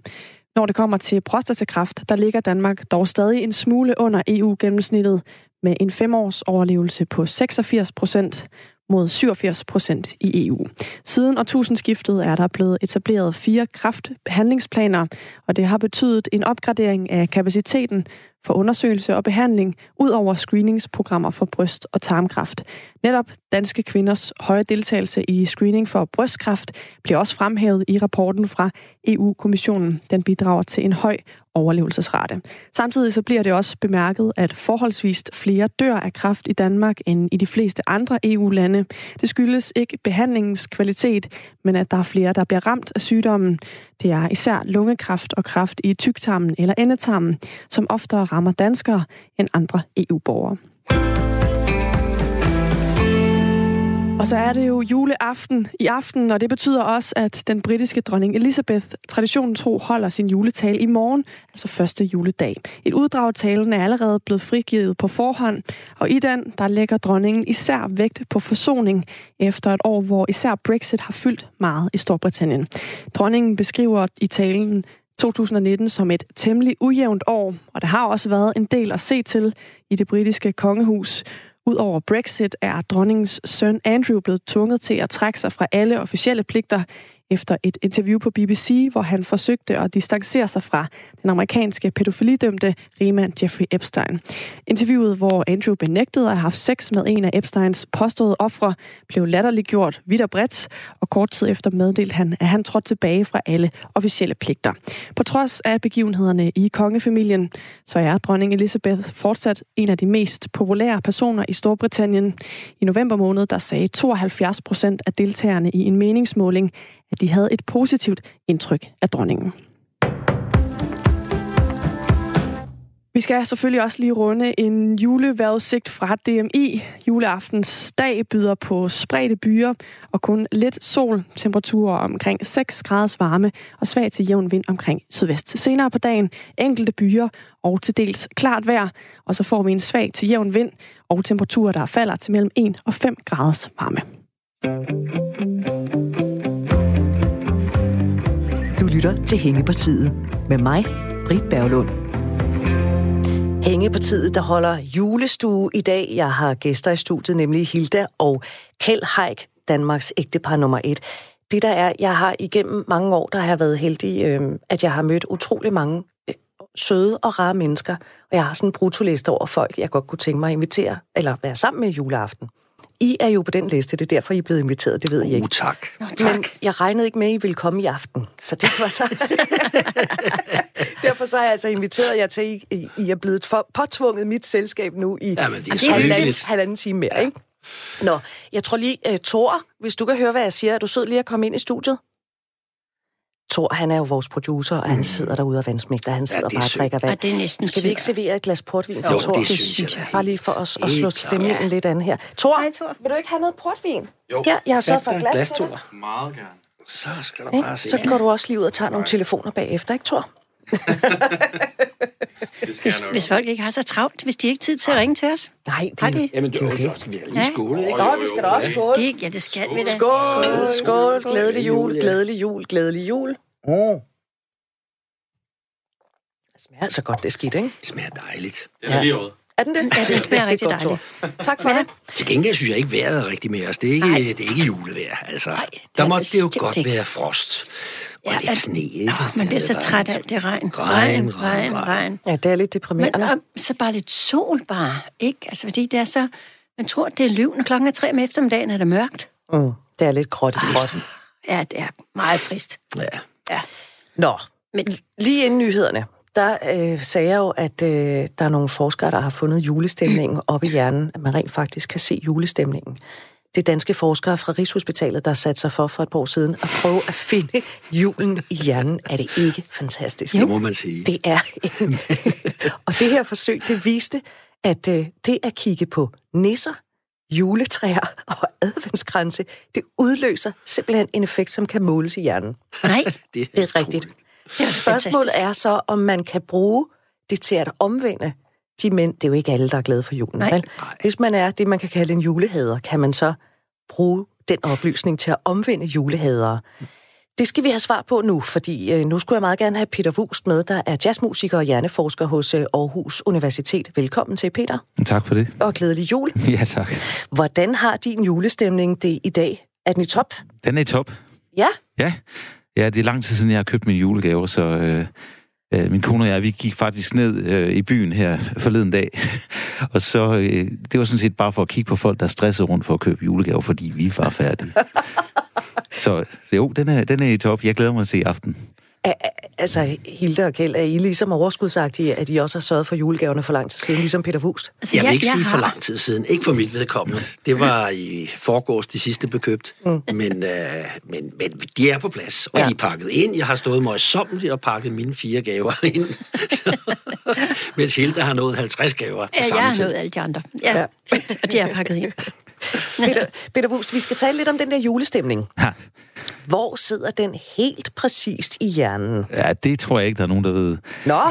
Når det kommer til prostatakræft, der ligger Danmark dog stadig en smule under E U-gennemsnittet, med en femårs overlevelse på seksogfirs procent mod syvogfirs procent i E U. Siden årtusindskiftet er der blevet etableret fire kræftbehandlingsplaner, og det har betydet en opgradering af kapaciteten for undersøgelse og behandling, ud over screeningsprogrammer for bryst- og tarmkræft. Netop danske kvinders høje deltagelse i screening for brystkræft bliver også fremhævet i rapporten fra E U-kommissionen. Den bidrager til en høj overlevelsesrate. Samtidig så bliver det også bemærket, at forholdsvist flere dør af kræft i Danmark end i de fleste andre E U-lande. Det skyldes ikke behandlingens kvalitet, men at der er flere, der bliver ramt af sygdommen. Det er især lungekræft og kræft i tyktarmen eller endetarmen, som oftere rammer danskere end andre E U-borgere. Og så er det jo juleaften i aften, og det betyder også, at den britiske dronning Elizabeth traditionen tro holder sin juletale i morgen, altså første juledag. Et uddrag af talen er allerede blevet frigivet på forhånd, og i den, der lægger dronningen især vægt på forsoning efter et år, hvor især Brexit har fyldt meget i Storbritannien. Dronningen beskriver i talen to tusind og nitten som et temmelig ujævnt år, og der har også været en del at se til i det britiske kongehus. Udover Brexit er dronningens søn Andrew blevet tvunget til at trække sig fra alle officielle pligter efter et interview på B B C, hvor han forsøgte at distancere sig fra den amerikanske pædofilidømte rigmand Jeffrey Epstein. Interviewet, hvor Andrew benægtede at have haft sex med en af Epsteins påståede ofre, blev latterliggjort vidt og bredt, og kort tid efter meddelte han, at han trådte tilbage fra alle officielle pligter. På trods af begivenhederne i kongefamilien, så er dronning Elizabeth fortsat en af de mest populære personer i Storbritannien. I november måned, der sagde tooghalvfjerds procent af deltagerne i en meningsmåling, at de havde et positivt indtryk af dronningen. Vi skal selvfølgelig også lige runde en julevejrudsigt fra D M I. Juleaftens dag byder på spredte byer og kun lidt sol. Temperaturer omkring seks graders varme og svag til jævn vind omkring sydvest. Senere på dagen enkelte byer og til dels klart vejr. Og så får vi en svag til jævn vind og temperaturer, der falder til mellem en og fem graders varme. Du lytter til Hængepartiet med mig, Brit Berglund. Hængepartiet, der holder julestue i dag. Jeg har gæster i studiet, nemlig Hilda og Kjeld Heick, Danmarks ægtepar nummer et. Det der er, jeg har igennem mange år, der har jeg været heldig, øh, at jeg har mødt utrolig mange øh, søde og rare mennesker. Og jeg har sådan en bruttoliste over folk, jeg godt kunne tænke mig at invitere, eller være sammen med juleaften. I er jo på den liste, det er derfor, I er blevet inviteret, det ved oh, jeg ikke. Tak. Nå, tak. Men jeg regnede ikke med, at I ville komme i aften, så derfor så, derfor så har jeg altså inviteret jer til, I, I er blevet for, påtvunget mit selskab nu i halvanden, halvanden time mere, ja. Ikke? Nå, jeg tror lige, uh, Thor, hvis du kan høre, hvad jeg siger, er du sød lige at komme ind i studiet? Thor, han er jo vores producer, og han sidder derude og vandsmægter. Han sidder ja, bare og drikker vand. Ja, det er skal vi ikke servere et glas portvin for Thor? Bare lige for os at slå stemningen ja. lidt an her. Thor, vil du ikke have noget portvin? Jo. Her, jeg har så for glas til dig. Meget gerne. Så skal du bare se. Så går du også lige ud og tager nogle telefoner bagefter, ikke, Thor? hvis, hvis folk ikke har så travlt, hvis de ikke har tid til at ringe til os. Nej, det er de. Jamen, det er okay. Vi har lige skålet, ikke? Nå, vi skal da også skåle. De, ja, det skal skål. Vi da. Skål, skål, skål. Glædelig jul, glædelig jul, glædelig jul. Åh. Oh. Det smager altså godt, det skidt, ikke? Det smager dejligt. Det er lige året. Er den det? Ja, det smager rigtig dejligt. Tak for ja. det. Til gengæld synes jeg ikke, vejret er rigtig mere. Det er ikke, det er ikke julevejr, altså. Nej, der måtte det jo godt ikke. Være frost og ja, lidt at, sne, ikke? Åh, man bliver så træt af alt det regn. Regn, regn, regn. regn. regn. Ja, det er lidt deprimerende. Men, og så bare lidt sol bare, ikke? Altså, fordi det er så... Man tror, det er løv, når klokken er tre om eftermiddagen, er det mørkt. Mm, det er lidt gråt i kroppen. Ja, det er meget trist. Ja. ja. Nå, men lige inden nyhederne... Der øh, sagde jeg jo, at øh, der er nogle forskere, der har fundet julestemningen mm. op i hjernen, at man rent faktisk kan se julestemningen. Det er danske forskere fra Rigshospitalet, der satte sig for for et par år siden at prøve at finde julen i hjernen. Er det ikke fantastisk? Det må man sige. Det er. Og det her forsøg, det viste, at øh, det at kigge på nisser, juletræer og adventskranse, det udløser simpelthen en effekt, som kan måles i hjernen. Nej, det er, det er rigtigt. Det spørgsmålet er så, om man kan bruge det til at omvende de mænd. Det er jo ikke alle, der er glade for julen. Nej. Vel? Hvis man er det, man kan kalde en julehader, kan man så bruge den oplysning til at omvende julehadere. Det skal vi have svar på nu, fordi nu skulle jeg meget gerne have Peter Vuust med, der er jazzmusiker og hjerneforsker hos Aarhus Universitet. Velkommen til, Peter. Tak for det. Og glædelig jul. Ja, tak. Hvordan har din julestemning det i dag? Er den i top? Den er i top. Ja? Ja. Ja, det er lang tid siden, jeg har købt mine julegaver, så øh, øh, min kone og jeg, vi gik faktisk ned øh, i byen her forleden dag. Og så, øh, det var sådan set bare for at kigge på folk, der stressede rundt for at købe julegaver, fordi vi var færdige. så, så jo, den er, den er i top. Jeg glæder mig at se i aften. A- altså, Hilda og Kjeld, er I ligesom overskudsagtige, at I også har sørget for julegaverne for lang tid siden, ligesom Peter Vuust? Altså, jeg vil ikke jeg sige har... for lang tid siden. Ikke for mit vedkommende. Det var i forgårs de sidste bekøbt. Mm. Men, øh, men, men de er på plads, og ja. de er pakket ind. Jeg har stået møjsommeligt og pakket mine fire gaver ind. Så, mens Hilda har nået halvtreds gaver på ja, samme tid. Ja, jeg har tid. nået alle de andre. Ja, ja. Og de er pakket ind. Peter, Peter Vuust, vi skal tale lidt om den der julestemning. Ja. Hvor sidder den helt præcist i hjernen? Ja, det tror jeg ikke, der er nogen, der ved. Nå,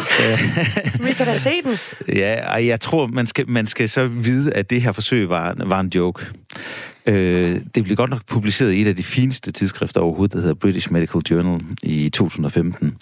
vi kan da se den. Ja, jeg tror, man skal, man skal så vide, at det her forsøg var, var en joke. Øh, det blev godt nok publiceret i et af de fineste tidsskrifter overhovedet, der hedder British Medical Journal i to tusind og femten.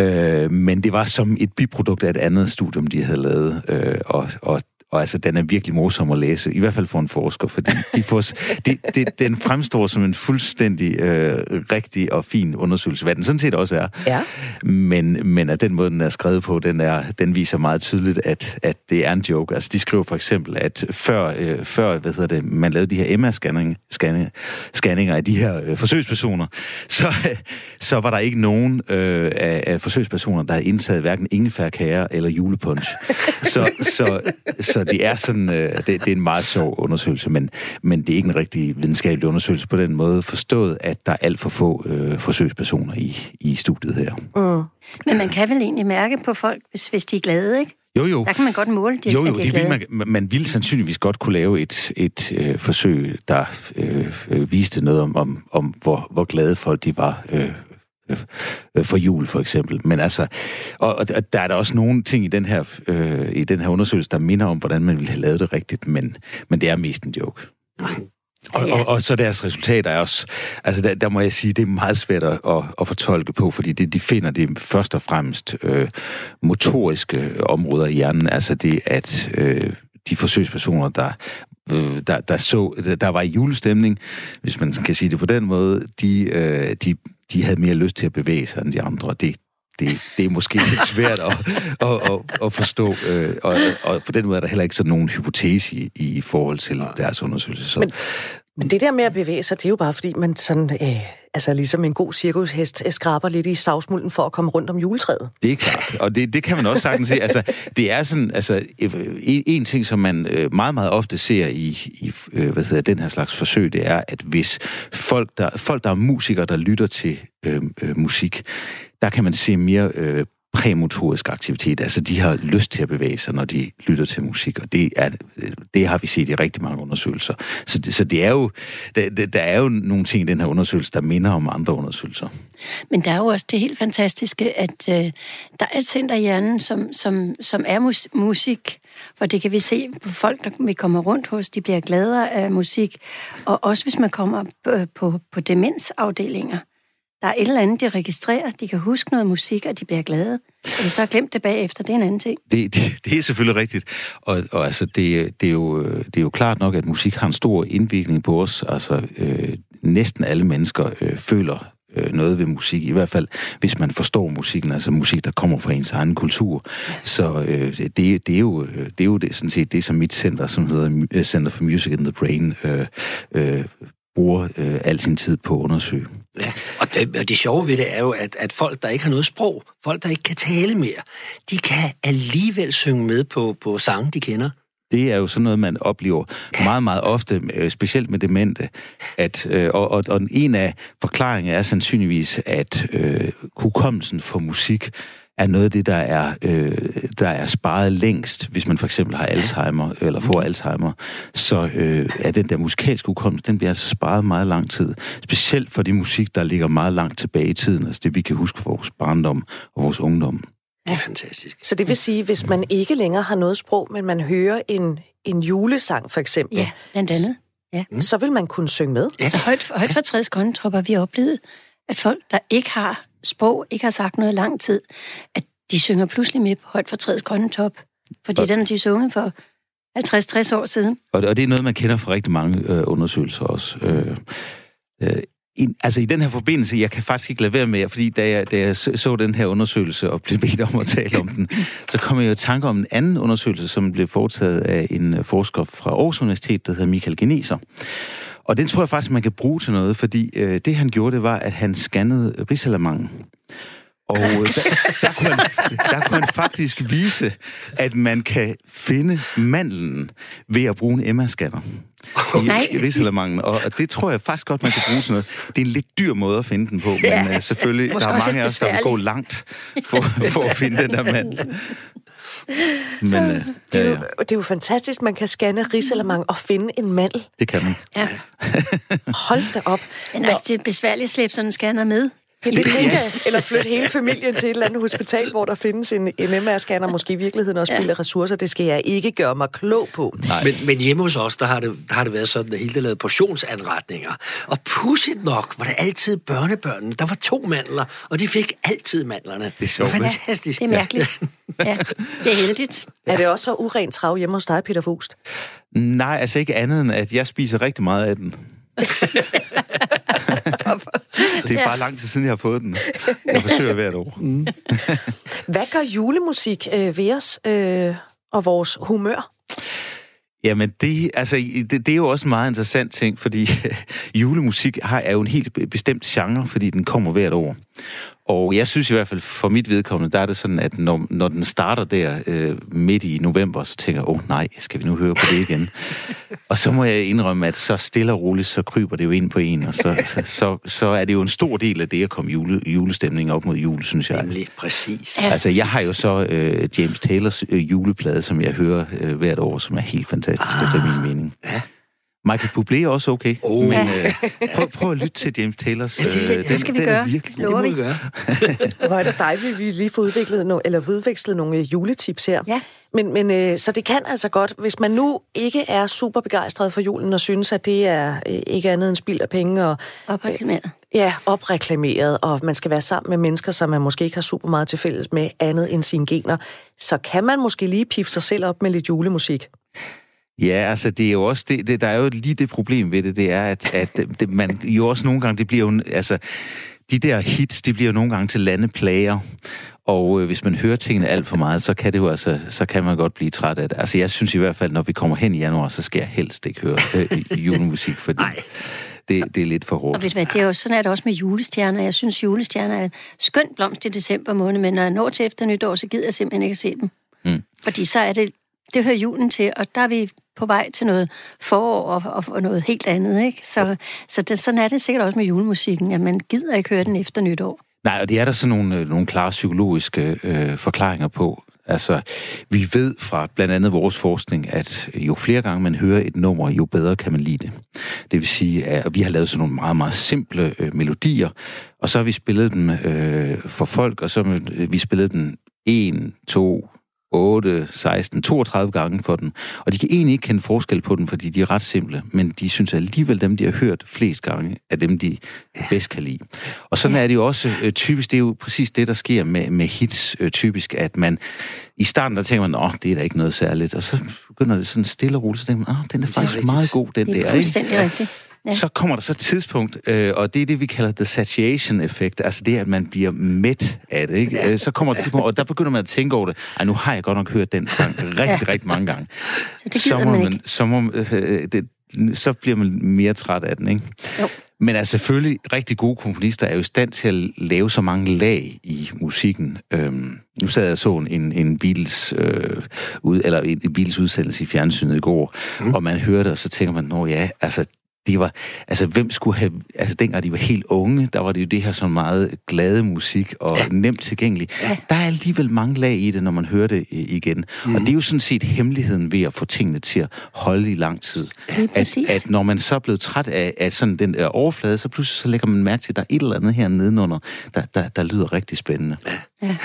Øh, men det var som et biprodukt af et andet studium, de havde lavet, øh, og, og Og altså, den er virkelig morsom at læse, i hvert fald for en forsker, fordi de får, de, de, den fremstår som en fuldstændig øh, rigtig og fin undersøgelse, hvad den sådan set også er. Ja. Men, men at den måde, den er skrevet på, den, er, den viser meget tydeligt, at, at det er en joke. Altså, de skriver for eksempel, at før, øh, før hvad hedder det, man lavede de her M R-scanninger af de her øh, forsøgspersoner, så, øh, så var der ikke nogen øh, af, af forsøgspersoner, der havde indtaget hverken ingefærkager eller julepunch. Så... så Så det er sådan, øh, det, det er en meget sjov undersøgelse, men, men det er ikke en rigtig videnskabelig undersøgelse på den måde, forstået, at der er alt for få øh, forsøgspersoner i, i studiet her. Uh. Men man kan vel egentlig mærke på folk, hvis, hvis de er glade, ikke? Jo, jo. Der kan man godt måle, de, jo, jo, at de er det glade. Vil man, man ville sandsynligvis godt kunne lave et, et øh, forsøg, der øh, øh, viste noget om, om, om hvor, hvor glade folk de var øh, for jul, for eksempel. Men altså, og, og der er der også nogle ting i den her, øh, i den her undersøgelse, der minder om, hvordan man ville have lavet det rigtigt, men, men det er mest en joke. Og, og, og så deres resultater er også, altså der, der må jeg sige, det er meget svært at, at fortolke på, fordi det, de finder det først og fremmest øh, motoriske områder i hjernen, altså det, at øh, de forsøgspersoner, der Der, der, så, der var i julestemning, hvis man kan sige det på den måde, de, øh, de, de havde mere lyst til at bevæge sig end de andre. Det, det, det er måske lidt svært at, at, at, at forstå, øh, og, og på den måde er der heller ikke sådan nogen hypotese i, i forhold til deres undersøgelse. Så. Men, men det der med at bevæge sig, det er jo bare fordi, man sådan, øh, altså ligesom en god cirkushest skraber lidt i savsmulden for at komme rundt om juletræet. Det er klart, og det, det kan man også sagtens se. Altså, det er sådan, altså en, en ting, som man meget, meget ofte ser i, i hvad hedder, den her slags forsøg, det er, at hvis folk, der, folk, der er musikere, der lytter til øh, øh, musik, der kan man se mere øh, præmotorisk aktivitet. Altså, de har lyst til at bevæge sig, når de lytter til musik, og det, er, det har vi set i rigtig mange undersøgelser. Så, så det er jo, der, der er jo nogle ting i den her undersøgelse, der minder om andre undersøgelser. Men der er jo også det helt fantastiske, at øh, der er et center i hjernen, som, som, som er mus- musik, for det kan vi se på folk, der vi kommer rundt hos, de bliver gladere af musik, og også hvis man kommer på, på, på demensafdelinger. Der er et eller andet, de registrerer, de kan huske noget musik, og de bliver glade. Og de så har glemt det bagefter, det er en anden ting. Det, det, det er selvfølgelig rigtigt. Og, og altså, det, det, er jo, det er jo klart nok, at musik har en stor indvirkning på os. Altså, øh, næsten alle mennesker øh, føler øh, noget ved musik, i hvert fald hvis man forstår musikken, altså musik, der kommer fra ens egen kultur. Så øh, det, det er jo, det, er jo det, sådan set, det, som mit center, som hedder Center for Music in the Brain, øh, øh, bruger øh, al sin tid på at undersøge. Ja, og det, og det sjove ved det er jo, at, at folk, der ikke har noget sprog, folk, der ikke kan tale mere, de kan alligevel synge med på, på sange, de kender. Det er jo sådan noget, man oplever meget, meget ofte, specielt med demente. At, og, og, og en af forklaringerne er sandsynligvis, at øh, hukommelsen for musik er noget af det, der er, øh, der er sparet længst, hvis man for eksempel har Alzheimer, eller får Alzheimer, så øh, er den der musikalske hukommelse, den bliver altså sparet meget lang tid. Specielt for det musik, der ligger meget langt tilbage i tiden, altså det, vi kan huske fra vores barndom og vores ungdom. Det er fantastisk. Så det vil sige, hvis man ikke længere har noget sprog, men man hører en, en julesang, for eksempel. Ja, blandt andet. Ja. Så vil man kunne synge med. Ja. Altså højt, højt for tredje skåndtropper, vi har oplevet, at folk, der ikke har sprog, ikke har sagt noget i lang tid, at de synger pludselig med på højt fortrædets grønne top. Fordi og den er de sunget for halvtreds til tres år siden. Og det er noget, man kender fra rigtig mange øh, undersøgelser også. Øh, øh, i, altså i den her forbindelse, jeg kan faktisk ikke lade være med, fordi da jeg, da jeg så den her undersøgelse og blev bedt om at tale om den, så kom jeg jo i tanke om en anden undersøgelse, som blev foretaget af en forsker fra Aarhus Universitet, der hedder Michael Geniser. Og den tror jeg faktisk, man kan bruge til noget, fordi øh, det, han gjorde, det var, at han scannede rigsalamangen. Og øh, der, der, kunne han, der kunne han faktisk vise, at man kan finde mandlen ved at bruge en Emma-scanner i rigsalamangen. Og det tror jeg faktisk godt, man kan bruge til noget. Det er en lidt dyr måde at finde den på, men øh, selvfølgelig, der er mange af os, der vil gå langt for, for at finde den der mandel. Men, øh, det, er jo, det er jo fantastisk, man kan scanne risalamang og finde en mandel. Det kan man. Ja. Hold da op. Men altså, det er besværligt at slæbe sådan en scanner med. Ja, det tænker jeg. Eller flytte hele familien til et eller andet hospital, hvor der findes en M R-scanner, måske i virkeligheden også spilder ressourcer. Det skal jeg ikke gøre mig klog på. Men, men hjemme hos os, der har det, der har det været sådan, at Hilda lavede portionsanretninger. Og pudsigt nok var det altid børnebørnene. Der var to mandler, og de fik altid mandlerne. Det er sjovt. Fantastisk. Ja, det er mærkeligt. Ja, det er heldigt. Er det også så urent trav hjemme hos dig, Peter Vuust? Nej, altså ikke andet end, at jeg spiser rigtig meget af den. Det er bare lang tid siden, jeg har fået den. Jeg forsøger hvert år. Mm. Hvad gør julemusik øh, ved os øh, og vores humør? Jamen, det, altså, det, det er jo også en meget interessant ting, fordi julemusik har, er jo en helt bestemt genre, fordi den kommer hvert år. Og jeg synes i hvert fald, for mit vedkommende, der er det sådan, at når, når den starter der øh, midt i november, så tænker jeg, åh nej, skal vi nu høre på det igen? Og så må jeg indrømme, at så stille og roligt, så kryber det jo ind på en, og så, så, så, så er det jo en stor del af det at komme jule, julestemningen op mod jul, synes jeg. Nemlig, præcis. Altså, jeg har jo så øh, James Taylors øh, juleplade, som jeg hører øh, hvert år, som er helt fantastisk, ah, efter min mening. Ja. Michael Bublé er også okay, oh, men øh, prøv, prøv at lytte til James Taylors. Øh, det, det, det skal den, vi gøre, lover vi. Hvor er det dejligt, vi lige får udviklet no- eller udvekslet nogle juletips her. Ja. Men, men, øh, så det kan altså godt, hvis man nu ikke er super begejstret for julen og synes, at det er øh, ikke andet end spild af penge. Og, opreklameret. Øh, ja, opreklameret, og man skal være sammen med mennesker, som man måske ikke har super meget til fælles med andet end sine gener. Så kan man måske lige piffe sig selv op med lidt julemusik. Ja, altså det er jo også det, det, der er jo lige det problem ved det, det er at at det, man jo også nogle gange det bliver jo, altså de der hits, de bliver jo nogle gange til landeplager. Og øh, hvis man hører tingene alt for meget, så kan det jo altså, så kan man godt blive træt af det. Altså jeg synes i hvert fald, når vi kommer hen i januar, så skal jeg helst ikke høre øh, julemusik, fordi det, det er lidt for hårdt. Og ved du hvad, det er jo sådan, at også med julestjerner. Jeg synes julestjerner er en skøn blomst i december måned, men når jeg når til efter nytår, så gider jeg simpelthen ikke se dem. Mm. Fordi så er det, det hører julen til, og der er vi på vej til noget forår og, og noget helt andet, ikke? Så, så det, sådan er det sikkert også med julemusikken, at man gider ikke høre den efter nytår. Nej, og det er der sådan nogle, nogle klare psykologiske øh, forklaringer på. Altså, vi ved fra blandt andet vores forskning, at jo flere gange man hører et nummer, jo bedre kan man lide det. Det vil sige, at vi har lavet sådan nogle meget, meget simple øh, melodier, og så har vi spillet dem øh, for folk, og så har vi spillet dem en, to, otte, seksten, toogtredive gange for dem. Og de kan egentlig ikke kende forskel på dem, fordi de er ret simple, men de synes alligevel, dem de har hørt flest gange, er dem, de bedst kan lide. Og sådan er det jo også øh, typisk, det er jo præcis det, der sker med, med hits øh, typisk, at man i starten, der tænker man, åh, det er da ikke noget særligt, og så begynder det sådan stille og roligt, så tænker man, åh, den er faktisk er meget god, den der. Det er fuldstændig rigtigt. Ja. Så kommer der så et tidspunkt, øh, og det er det, vi kalder the satiation effect, altså det, at man bliver mæt af det, ikke? Ja. Så kommer der et tidspunkt, og der begynder man at tænke over det. Ej, nu har jeg godt nok hørt den sang rigtig, ja. rigtig mange gange. Så det gider man ikke. Så, må, øh, det, så bliver man mere træt af den, ikke? Jo. Men altså selvfølgelig, rigtig gode komponister er jo i stand til at lave så mange lag i musikken. Øhm, nu sad jeg og så en, en, Beatles, øh, ud, eller en, en Beatles udsendelse i fjernsynet i går, mm. og man hører det, og så tænker man, nå ja, altså... De var, altså hvem skulle have, altså dengang de var helt unge, der var det jo det her så meget glade musik og ja. nemt tilgængelig. Ja. Der er alligevel mange lag i det, når man hører det igen. Mm. Og det er jo sådan set hemmeligheden ved at få tingene til at holde i lang tid. At, at når man så er blevet træt af, af sådan den der overflade, så pludselig så lægger man mærke til, at der er et eller andet her nedenunder, der, der, der lyder rigtig spændende. Ja. Ja.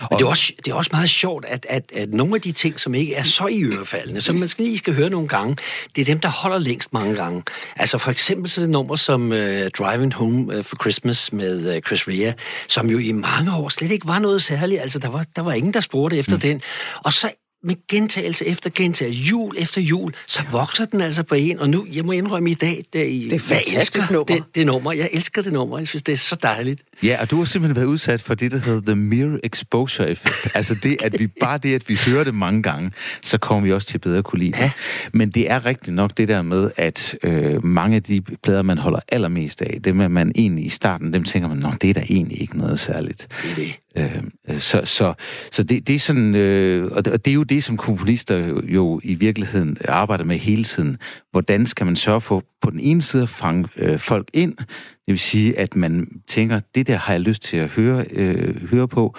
Og, og det, er også, det er også meget sjovt, at, at, at nogle af de ting, som ikke er så iørefaldende, som man lige skal høre nogle gange, det er dem, der holder længst mange gange. Altså for eksempel så det nummer som uh, Driving Home for Christmas med uh, Chris Rea, som jo i mange år slet ikke var noget særligt. Altså der var, der var ingen, der spurgte efter mm. den. Og så med gentagelse efter gentagelse, jul efter jul, så vokser den altså på en. Og nu, jeg må indrømme i dag, det, i, det er fantastisk nummer. Det, det nummer. Jeg elsker det nummer. Jeg synes, det er så dejligt. Ja, og du har simpelthen været udsat for det, der hedder the mere exposure effect. Altså det, at vi bare det, at vi hører det mange gange, så kommer vi også til bedre at kunne lide. Ja. Men det er rigtigt nok det der med, at øh, mange af de plader, man holder allermest af, dem er man egentlig i starten, dem tænker man, nå, det er da egentlig ikke noget særligt. Det er det. Øh, så så, så det, det er sådan, øh, og, det, og det er jo det, som komponister jo i virkeligheden arbejder med hele tiden. Hvordan skal man sørge for på den ene side at fange øh, folk ind, det vil sige, at man tænker, det der har jeg lyst til at høre, øh, høre på,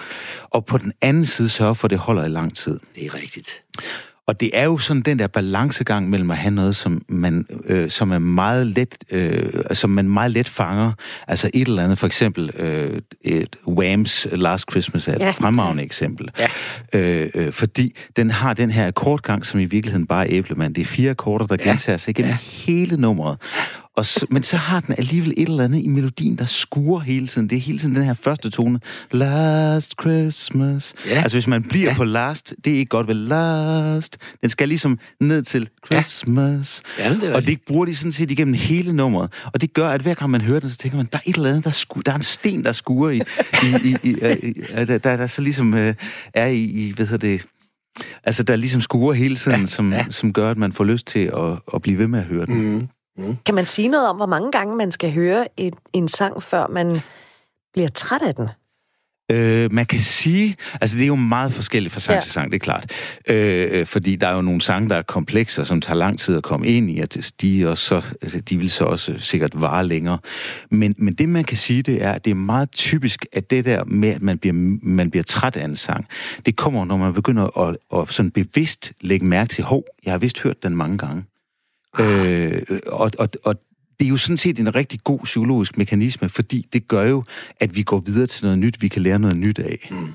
og på den anden side sørge for, at det holder i lang tid. Det er rigtigt. Og det er jo sådan den der balancegang mellem at have noget, som man, øh, som er meget let, øh, som man meget let fanger. Altså et eller andet, for eksempel øh, et Wham's Last Christmas er et ja. fremragende eksempel. Ja. Øh, øh, fordi den har den her akkordgang, som i virkeligheden bare er æblemand. Det er fire akkorder, der ja. gentager sig igennem ja. hele nummeret. Og så, men så har den alligevel et eller andet i melodien, der skuer hele tiden. Det er hele tiden den her første tone. Last Christmas. Yeah. Altså hvis man bliver yeah. på last, det er ikke godt ved last. Den skal ligesom ned til Christmas. Yeah. Ja, det og det bruger de sådan set igennem hele nummeret. Og det gør, at hver gang man hører den, så tænker man, der er et eller andet, der skuer. Der er en sten, der skuer i... i, i, i, i der, der, der så ligesom øh, er i, i, hvad hedder det... Altså der ligesom skuer hele tiden, ja. Som, ja. som gør, at man får lyst til at, at blive ved med at høre den. Mm. Mm. Kan man sige noget om, hvor mange gange man skal høre et, en sang, før man bliver træt af den? Øh, man kan sige... Altså, det er jo meget forskelligt fra sang ja. til sang, det er klart. Øh, fordi der er jo nogle sange, der er komplekser, som tager lang tid at komme ind i, og de, og så, de vil så også sikkert vare længere. Men, men det, man kan sige, det er, at det er meget typisk, at det der med, at man bliver, man bliver træt af en sang, det kommer, når man begynder at, at sådan bevidst lægge mærke til, hov, jeg har vist hørt den mange gange. Øh, og, og, og det er jo sådan set en rigtig god psykologisk mekanisme, fordi det gør jo, at vi går videre til noget nyt, vi kan lære noget nyt af. Mm.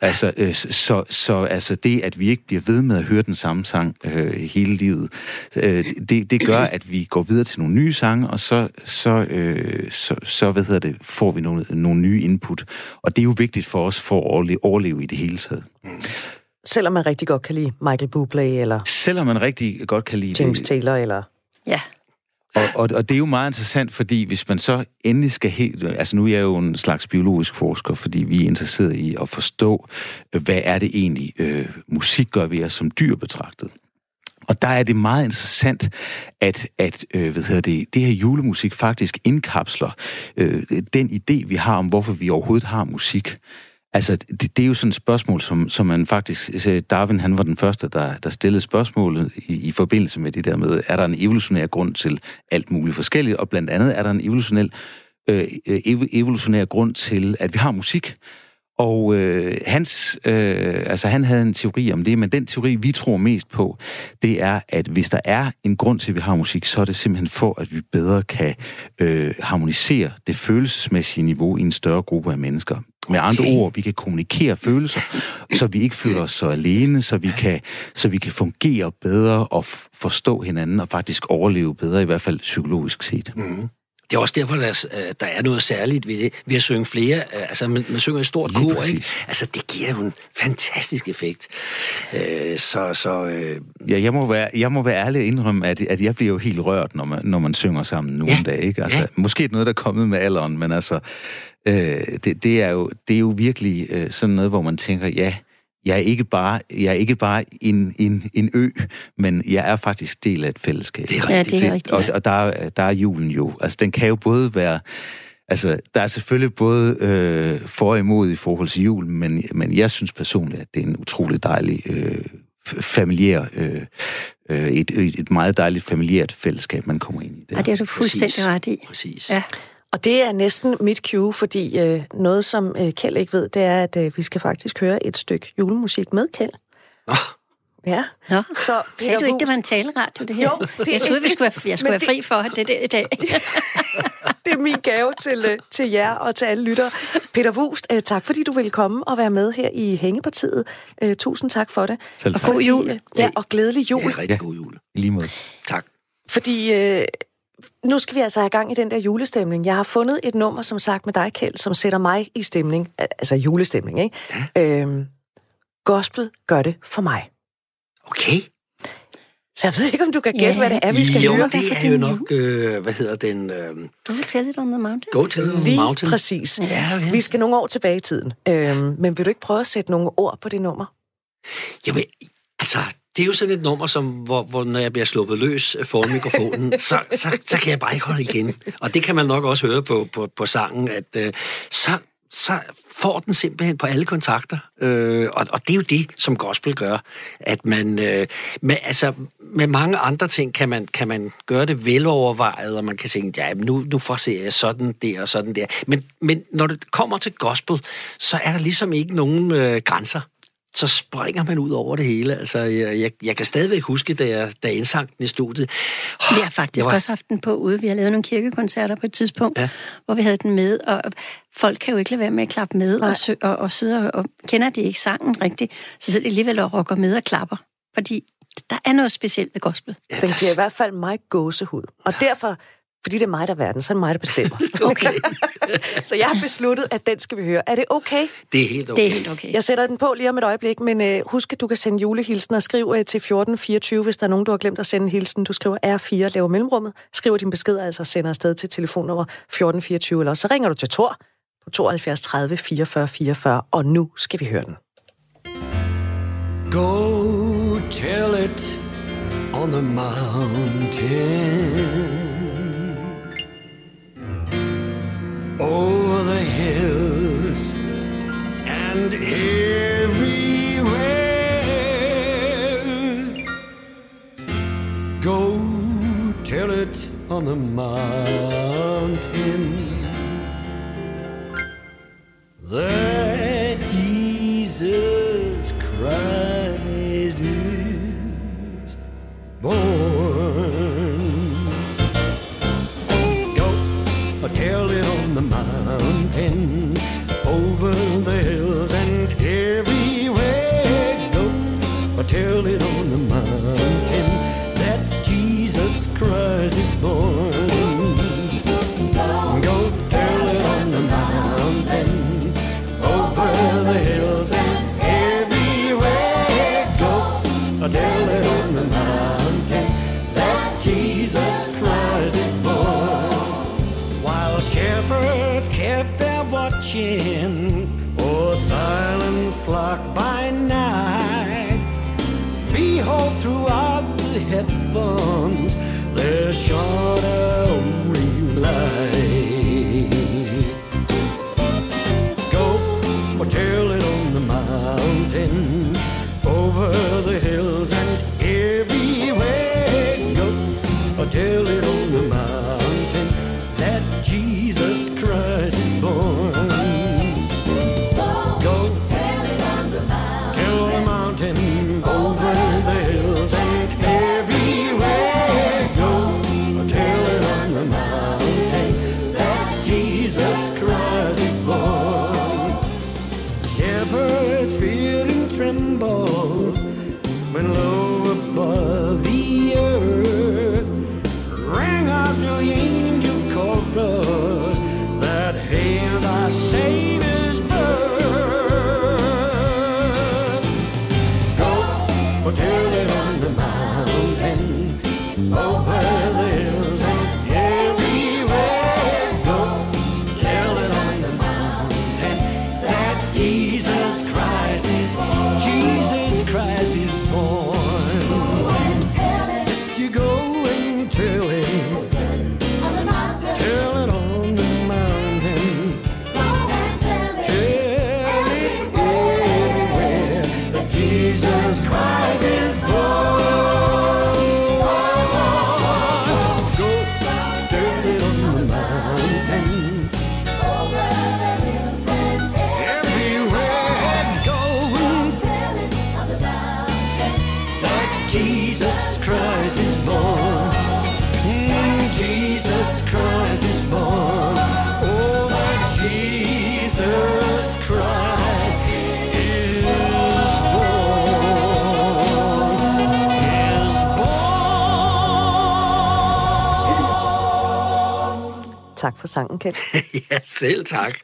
Altså, øh, så, så altså det, at vi ikke bliver ved med at høre den samme sang øh, hele livet, øh, det, det gør, at vi går videre til nogle nye sange, og så, så, øh, så, så hvad hedder det, får vi nogle, nogle nye input. Og det er jo vigtigt for os for at overleve, overleve i det hele taget. Mm. Selvom man rigtig godt kan lide Michael Bublé, eller... Selvom man rigtig godt kan lide... James Taylor, eller... Ja. Og, og, og det er jo meget interessant, fordi hvis man så endelig skal helt... Altså nu er jeg jo en slags biologisk forsker, fordi vi er interesseret i at forstå, hvad er det egentlig øh, musik gør ved os som dyr betragtet. Og der er det meget interessant, at, at øh, hvad hedder det, det her julemusik faktisk indkapsler øh, den idé, vi har om, hvorfor vi overhovedet har musik. Altså, det, det er jo sådan et spørgsmål, som, som man faktisk... Darwin, han var den første, der, der stillede spørgsmålet i, i forbindelse med det der med, er der en evolutionær grund til alt muligt forskelligt, og blandt andet er der en evolutionel øh, ev- evolutionær grund til, at vi har musik. Og øh, hans, øh, altså han havde en teori om det, men den teori, vi tror mest på, det er, at hvis der er en grund til, at vi har musik, så er det simpelthen for, at vi bedre kan øh, harmonisere det følelsesmæssige niveau i en større gruppe af mennesker. Med andre okay. ord, vi kan kommunikere følelser, så vi ikke føler os så alene, så vi kan, så vi kan fungere bedre og f- forstå hinanden og faktisk overleve bedre, i hvert fald psykologisk set. Mm. Det er også derfor, at der, der er noget særligt ved det. Vi har synget flere, altså man, man synger et stort ja, kor, ikke? Altså det giver jo en fantastisk effekt. Øh, så, så, øh... Ja, jeg må være, jeg må være ærlig og indrømme, at, at jeg bliver jo helt rørt, når man, når man synger sammen nu ja. en dag, ikke? Altså, ja. Måske noget, der er kommet med alderen, men altså, øh, det, det, er jo, det er jo virkelig øh, sådan noget, hvor man tænker, ja, jeg er ikke bare, jeg er ikke bare en, en, en ø, men jeg er faktisk del af et fællesskab. Det er rigtigt. Ja, det er rigtigt. Og, og der, der er julen jo. Altså, den kan jo både være... Altså, der er selvfølgelig både øh, for og imod i forhold til jul, men, men jeg synes personligt, at det er en utrolig dejlig øh, familiær... Øh, et, et, et meget dejligt familiært fællesskab, man kommer ind i. Der. Og det er du fuldstændig Præcis. ret i. Præcis. Ja. Og det er næsten mit cue, fordi øh, noget, som øh, Kjeld ikke ved, det er, at øh, vi skal faktisk høre et stykke julemusik med Kjeld. Nå. Ja. Nå. Så sagde du ikke, det var en taleradio, det her? Jo, det jeg troede, vi skulle, jeg skulle være fri det... for det, det i dag. Det er min gave til, øh, til jer og til alle lyttere. Peter Vuust, øh, tak fordi du ville komme og være med her i Hængepartiet. Øh, tusind tak for det. Selv tak. Og god jul. Ja, og glædelig jul. Ja, rigtig god jul. I lige måde. Tak. Fordi... Øh, nu skal vi altså have gang i den der julestemning. Jeg har fundet et nummer, som sagt med dig, Kjeld, som sætter mig i stemning. Altså julestemning, ikke? Ja. Øhm, gospel gør det for mig. Okay. Så jeg ved ikke, om du kan gætte, yeah. hvad det er, vi skal jo, høre. Jo, det er jo nok, øh, hvad hedder den... Øh... Go Tell It On The Mountain. Go Tell It On The Mountain. Lige præcis. Ja, ja. Vi skal nogle år tilbage i tiden. Øhm, men vil du ikke prøve at sætte nogle ord på det nummer? Jamen, altså... Det er jo sådan et nummer, som, hvor, hvor når jeg bliver sluppet løs foran mikrofonen, så, så, så kan jeg bare ikke holde igen. Og det kan man nok også høre på, på, på sangen, at øh, så, så får den simpelthen på alle kontakter. Øh, og, og det er jo det, som gospel gør. At man, øh, med, altså, med mange andre ting kan man, kan man gøre det velovervejet, og man kan tænke, ja, nu, nu forser jeg sådan der og sådan der. Men, men når det kommer til gospel, så er der ligesom ikke nogen øh, grænser. Så springer man ud over det hele. Altså, jeg, jeg, jeg kan stadigvæk huske, da jeg, da jeg indsang den i studiet. Oh, vi har faktisk var... også haft den på ude. Vi har lavet nogle kirkekoncerter på et tidspunkt, ja. hvor vi havde den med, og folk kan jo ikke lade være med at klappe med, og, sø, og, og sidder og, og kender de ikke sangen rigtigt, så sidder de alligevel og rocker med og klapper, fordi der er noget specielt ved gospel. Ja, den giver i hvert fald mig gåsehud, og derfor... Fordi det er mig, der er verden, så er det mig, der bestemmer. Okay. Så jeg har besluttet, at den skal vi høre. Er det okay? Det er helt okay. Det er helt okay. Jeg sætter den på lige om et øjeblik, men øh, husk, at du kan sende julehilsen og skrive øh, til fjorten fireogtyve, hvis der er nogen, du har glemt at sende en hilsen. Du skriver R fire, laver mellemrummet, skriver din besked, altså sender afsted til telefonnummer fjorten fireogtyve, eller så ringer du til Thor på tooghalvfjerds tredive fireogfyrre fireogfyrre, og nu skal vi høre den. Go tell it on the mountain. Over the hills and everywhere. Go tell it on the mountain that Jesus Christ is born. Go tell it on the mountain, over the hills and everywhere. Go tell it on the mountain that Jesus Christ is born. Go tell it on the mountain, over the hills and everywhere. Go tell it on the mountain that Jesus Christ is born. While shepherds kept their watching, o'er silent flock by night, behold, throughout the heavens there shone a holy light. Go tell it on the mountain, over the hills and everywhere. Go tell it on the mountain. Jesus Christ. Tak for sangen, Kjeld. Ja, selv tak.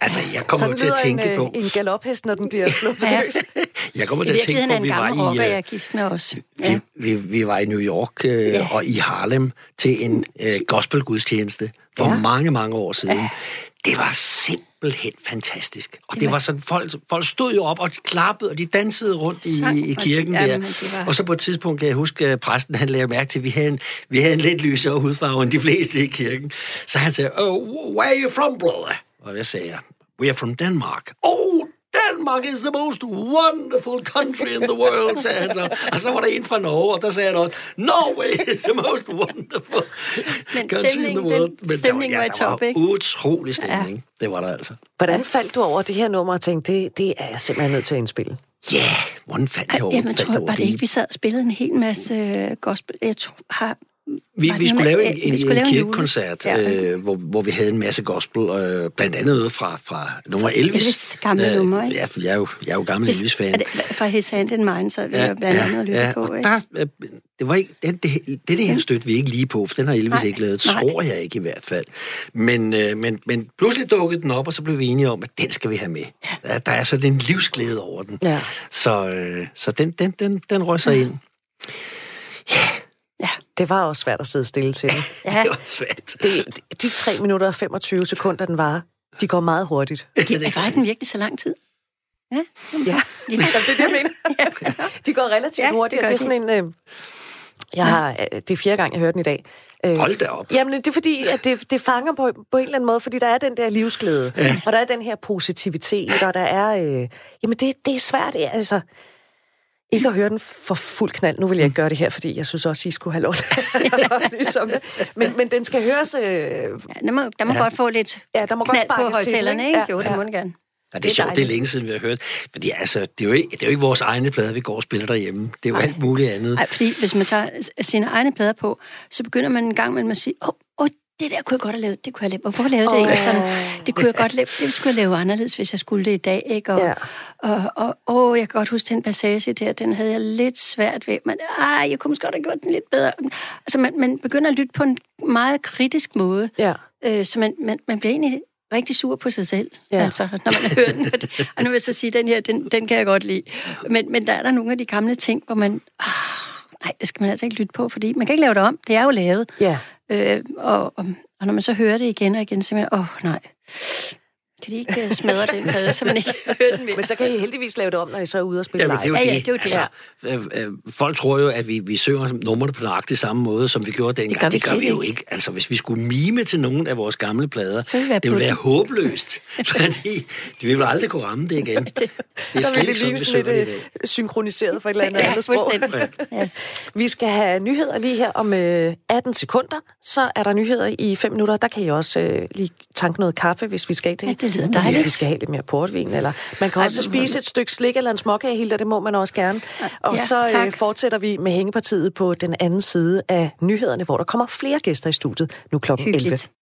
Altså, jeg kommer jo til at tænke en, på... en galophest, når den bliver sluppet løs. Jeg kommer til at tænke på, at vi var i... Rocker, jeg gift med os. Ja. Vi, vi, vi var i New York øh, ja. og i Harlem til en øh, gospelgudstjeneste for ja. mange, mange år siden. Ja. Det var simpelthen fantastisk. Og det var sådan, folk, folk stod jo op og klappede, og de dansede rundt i, i kirken der. Og så på et tidspunkt, kan jeg huske, at præsten, han lagde mærke til, at vi havde en, vi havde en lidt lysere hudfarve end de fleste i kirken. Så han sagde, oh, where are you from, brother? Og hvad sagde jeg? We are from Denmark. Oh, Denmark is the most wonderful country in the world, sagde han så. Og så var der en fra Norge, og der sagde han også, Norway is the most wonderful country in the world. Men stemningen var i top, ikke? Utrolig stemning, ja. Det var der altså. Hvordan faldt du over det her nummer og tænkte, det, det er jeg simpelthen nødt til at indspille? Ja, yeah, hvordan faldt jeg over det? Jamen, tror jeg bare det ikke, vi sad og spillede en hel masse gospel. Jeg tror, har... Vi, vi skulle lave en, en, skulle en kirkekoncert, ja. øh, hvor, hvor vi havde en masse gospel, øh, blandt andet noget fra, fra nummer Elvis. Elvis, gamle øh, nummer, ikke? Ja, jeg er jo, jeg er jo gammel His, Elvis-fan. Det, fra His Hand in Mine, så vi ja, blandt andet ja, lyttet ja. på, ikke? Der, det var ikke, det, det, det, det her støtte vi ikke lige på, for den har Elvis nej, ikke lavet, tror nej. jeg ikke i hvert fald. Men, øh, men, men pludselig dukkede den op, og så blev vi enige om, at den skal vi have med. Ja. Der, der er sådan en livsglæde over den. Ja. Så, øh, så den, den, den, den røg sig ja. ind. Ja. Ja. Det var også svært at sidde stille til. Ja. Det var svært. De, de tre minutter og femogtyve sekunder, den var, de går meget hurtigt. Det var den virkelig så lang tid? Ja. Ja. Ja. Det er det, jeg mener. Ja. De går relativt ja, hurtigt, det og det er sådan en... Øh, jeg har, det er fjerde gang, jeg hørte den i dag. Øh, Hold da op. Jamen, det er fordi, at det, det fanger på, på en eller anden måde, fordi der er den der livsglæde, ja. og der er den her positivitet, og der er... Øh, jamen, det, det er svært, altså... Ikke at høre den for fuld knald. Nu vil jeg ikke gøre det her, fordi jeg synes også, I skulle have lov til ligesom. men, men den skal høres... Øh... Ja, der må, der må ja. godt få lidt ja, der må knald godt på højtalerne, ikke? Ja. Jo, det ja. må den gerne. Ja, det er sjovt, det er længe siden, vi har hørt. Fordi altså, det er jo ikke, det er jo ikke vores egne plader, vi går og spiller derhjemme. Det er jo Ej. alt muligt andet. Ej, fordi hvis man tager sine egne plader på, så begynder man en gang med at sige, åh, oh, oh, det der kunne jeg godt have lavet, det kunne jeg lave. Hvorfor lavede oh, det ikke sådan? Det kunne jeg godt lave. Det skulle jeg lave anderledes, hvis jeg skulle det i dag, ikke? Og, yeah. og, og, og jeg kan godt huske den passage der, den havde jeg lidt svært ved. Men ah, jeg kunne måske godt have gjort den lidt bedre. Altså, man, man begynder at lytte på en meget kritisk måde. Yeah. Øh, så man, man, man bliver egentlig rigtig sur på sig selv, yeah. altså, når man hører den. Og nu vil jeg så sige, den her, den, den kan jeg godt lide. Men, men der er der nogle af de gamle ting, hvor man... Oh, nej, det skal man altså ikke lytte på, fordi man kan ikke lave det om. Det er jo lavet. Yeah. Øh, og, og, og når man så hører det igen og igen, så er man, åh oh, nej, kan de ikke smadre den plade, så man ikke hører den mere? Men så kan I heldigvis lave det om, når I så er ude og spille live. Ja, det er jo ja, det. Ja, det, er jo altså, det. Øh, øh, folk tror jo, at vi, vi synger numrene på nøjagtig samme måde, som vi gjorde dengang. Det gør vi, det gør vi jo ikke. ikke. Altså, hvis vi skulle mime til nogen af vores gamle plader, det ville putten. være håbløst, fordi vi ville aldrig kunne ramme det igen. Det, det er slet ikke sådan, vi synger lidt, det øh, synkroniseret for et eller andet ja, andet sprog. Ja. Vi skal have nyheder lige her om øh, atten sekunder, så er der nyheder i fem minutter. Der kan I også øh, lige tanke noget kaffe, hvis vi skal det. Ja, det lyder dejligt. Hvis vi skal have lidt mere portvin, eller man kan også Ej, spise et stykke slik eller en småkage, Hilda, det må man også gerne. Og ja, så tak. fortsætter vi med Hængepartiet på den anden side af nyhederne, hvor der kommer flere gæster i studiet nu klokken elleve.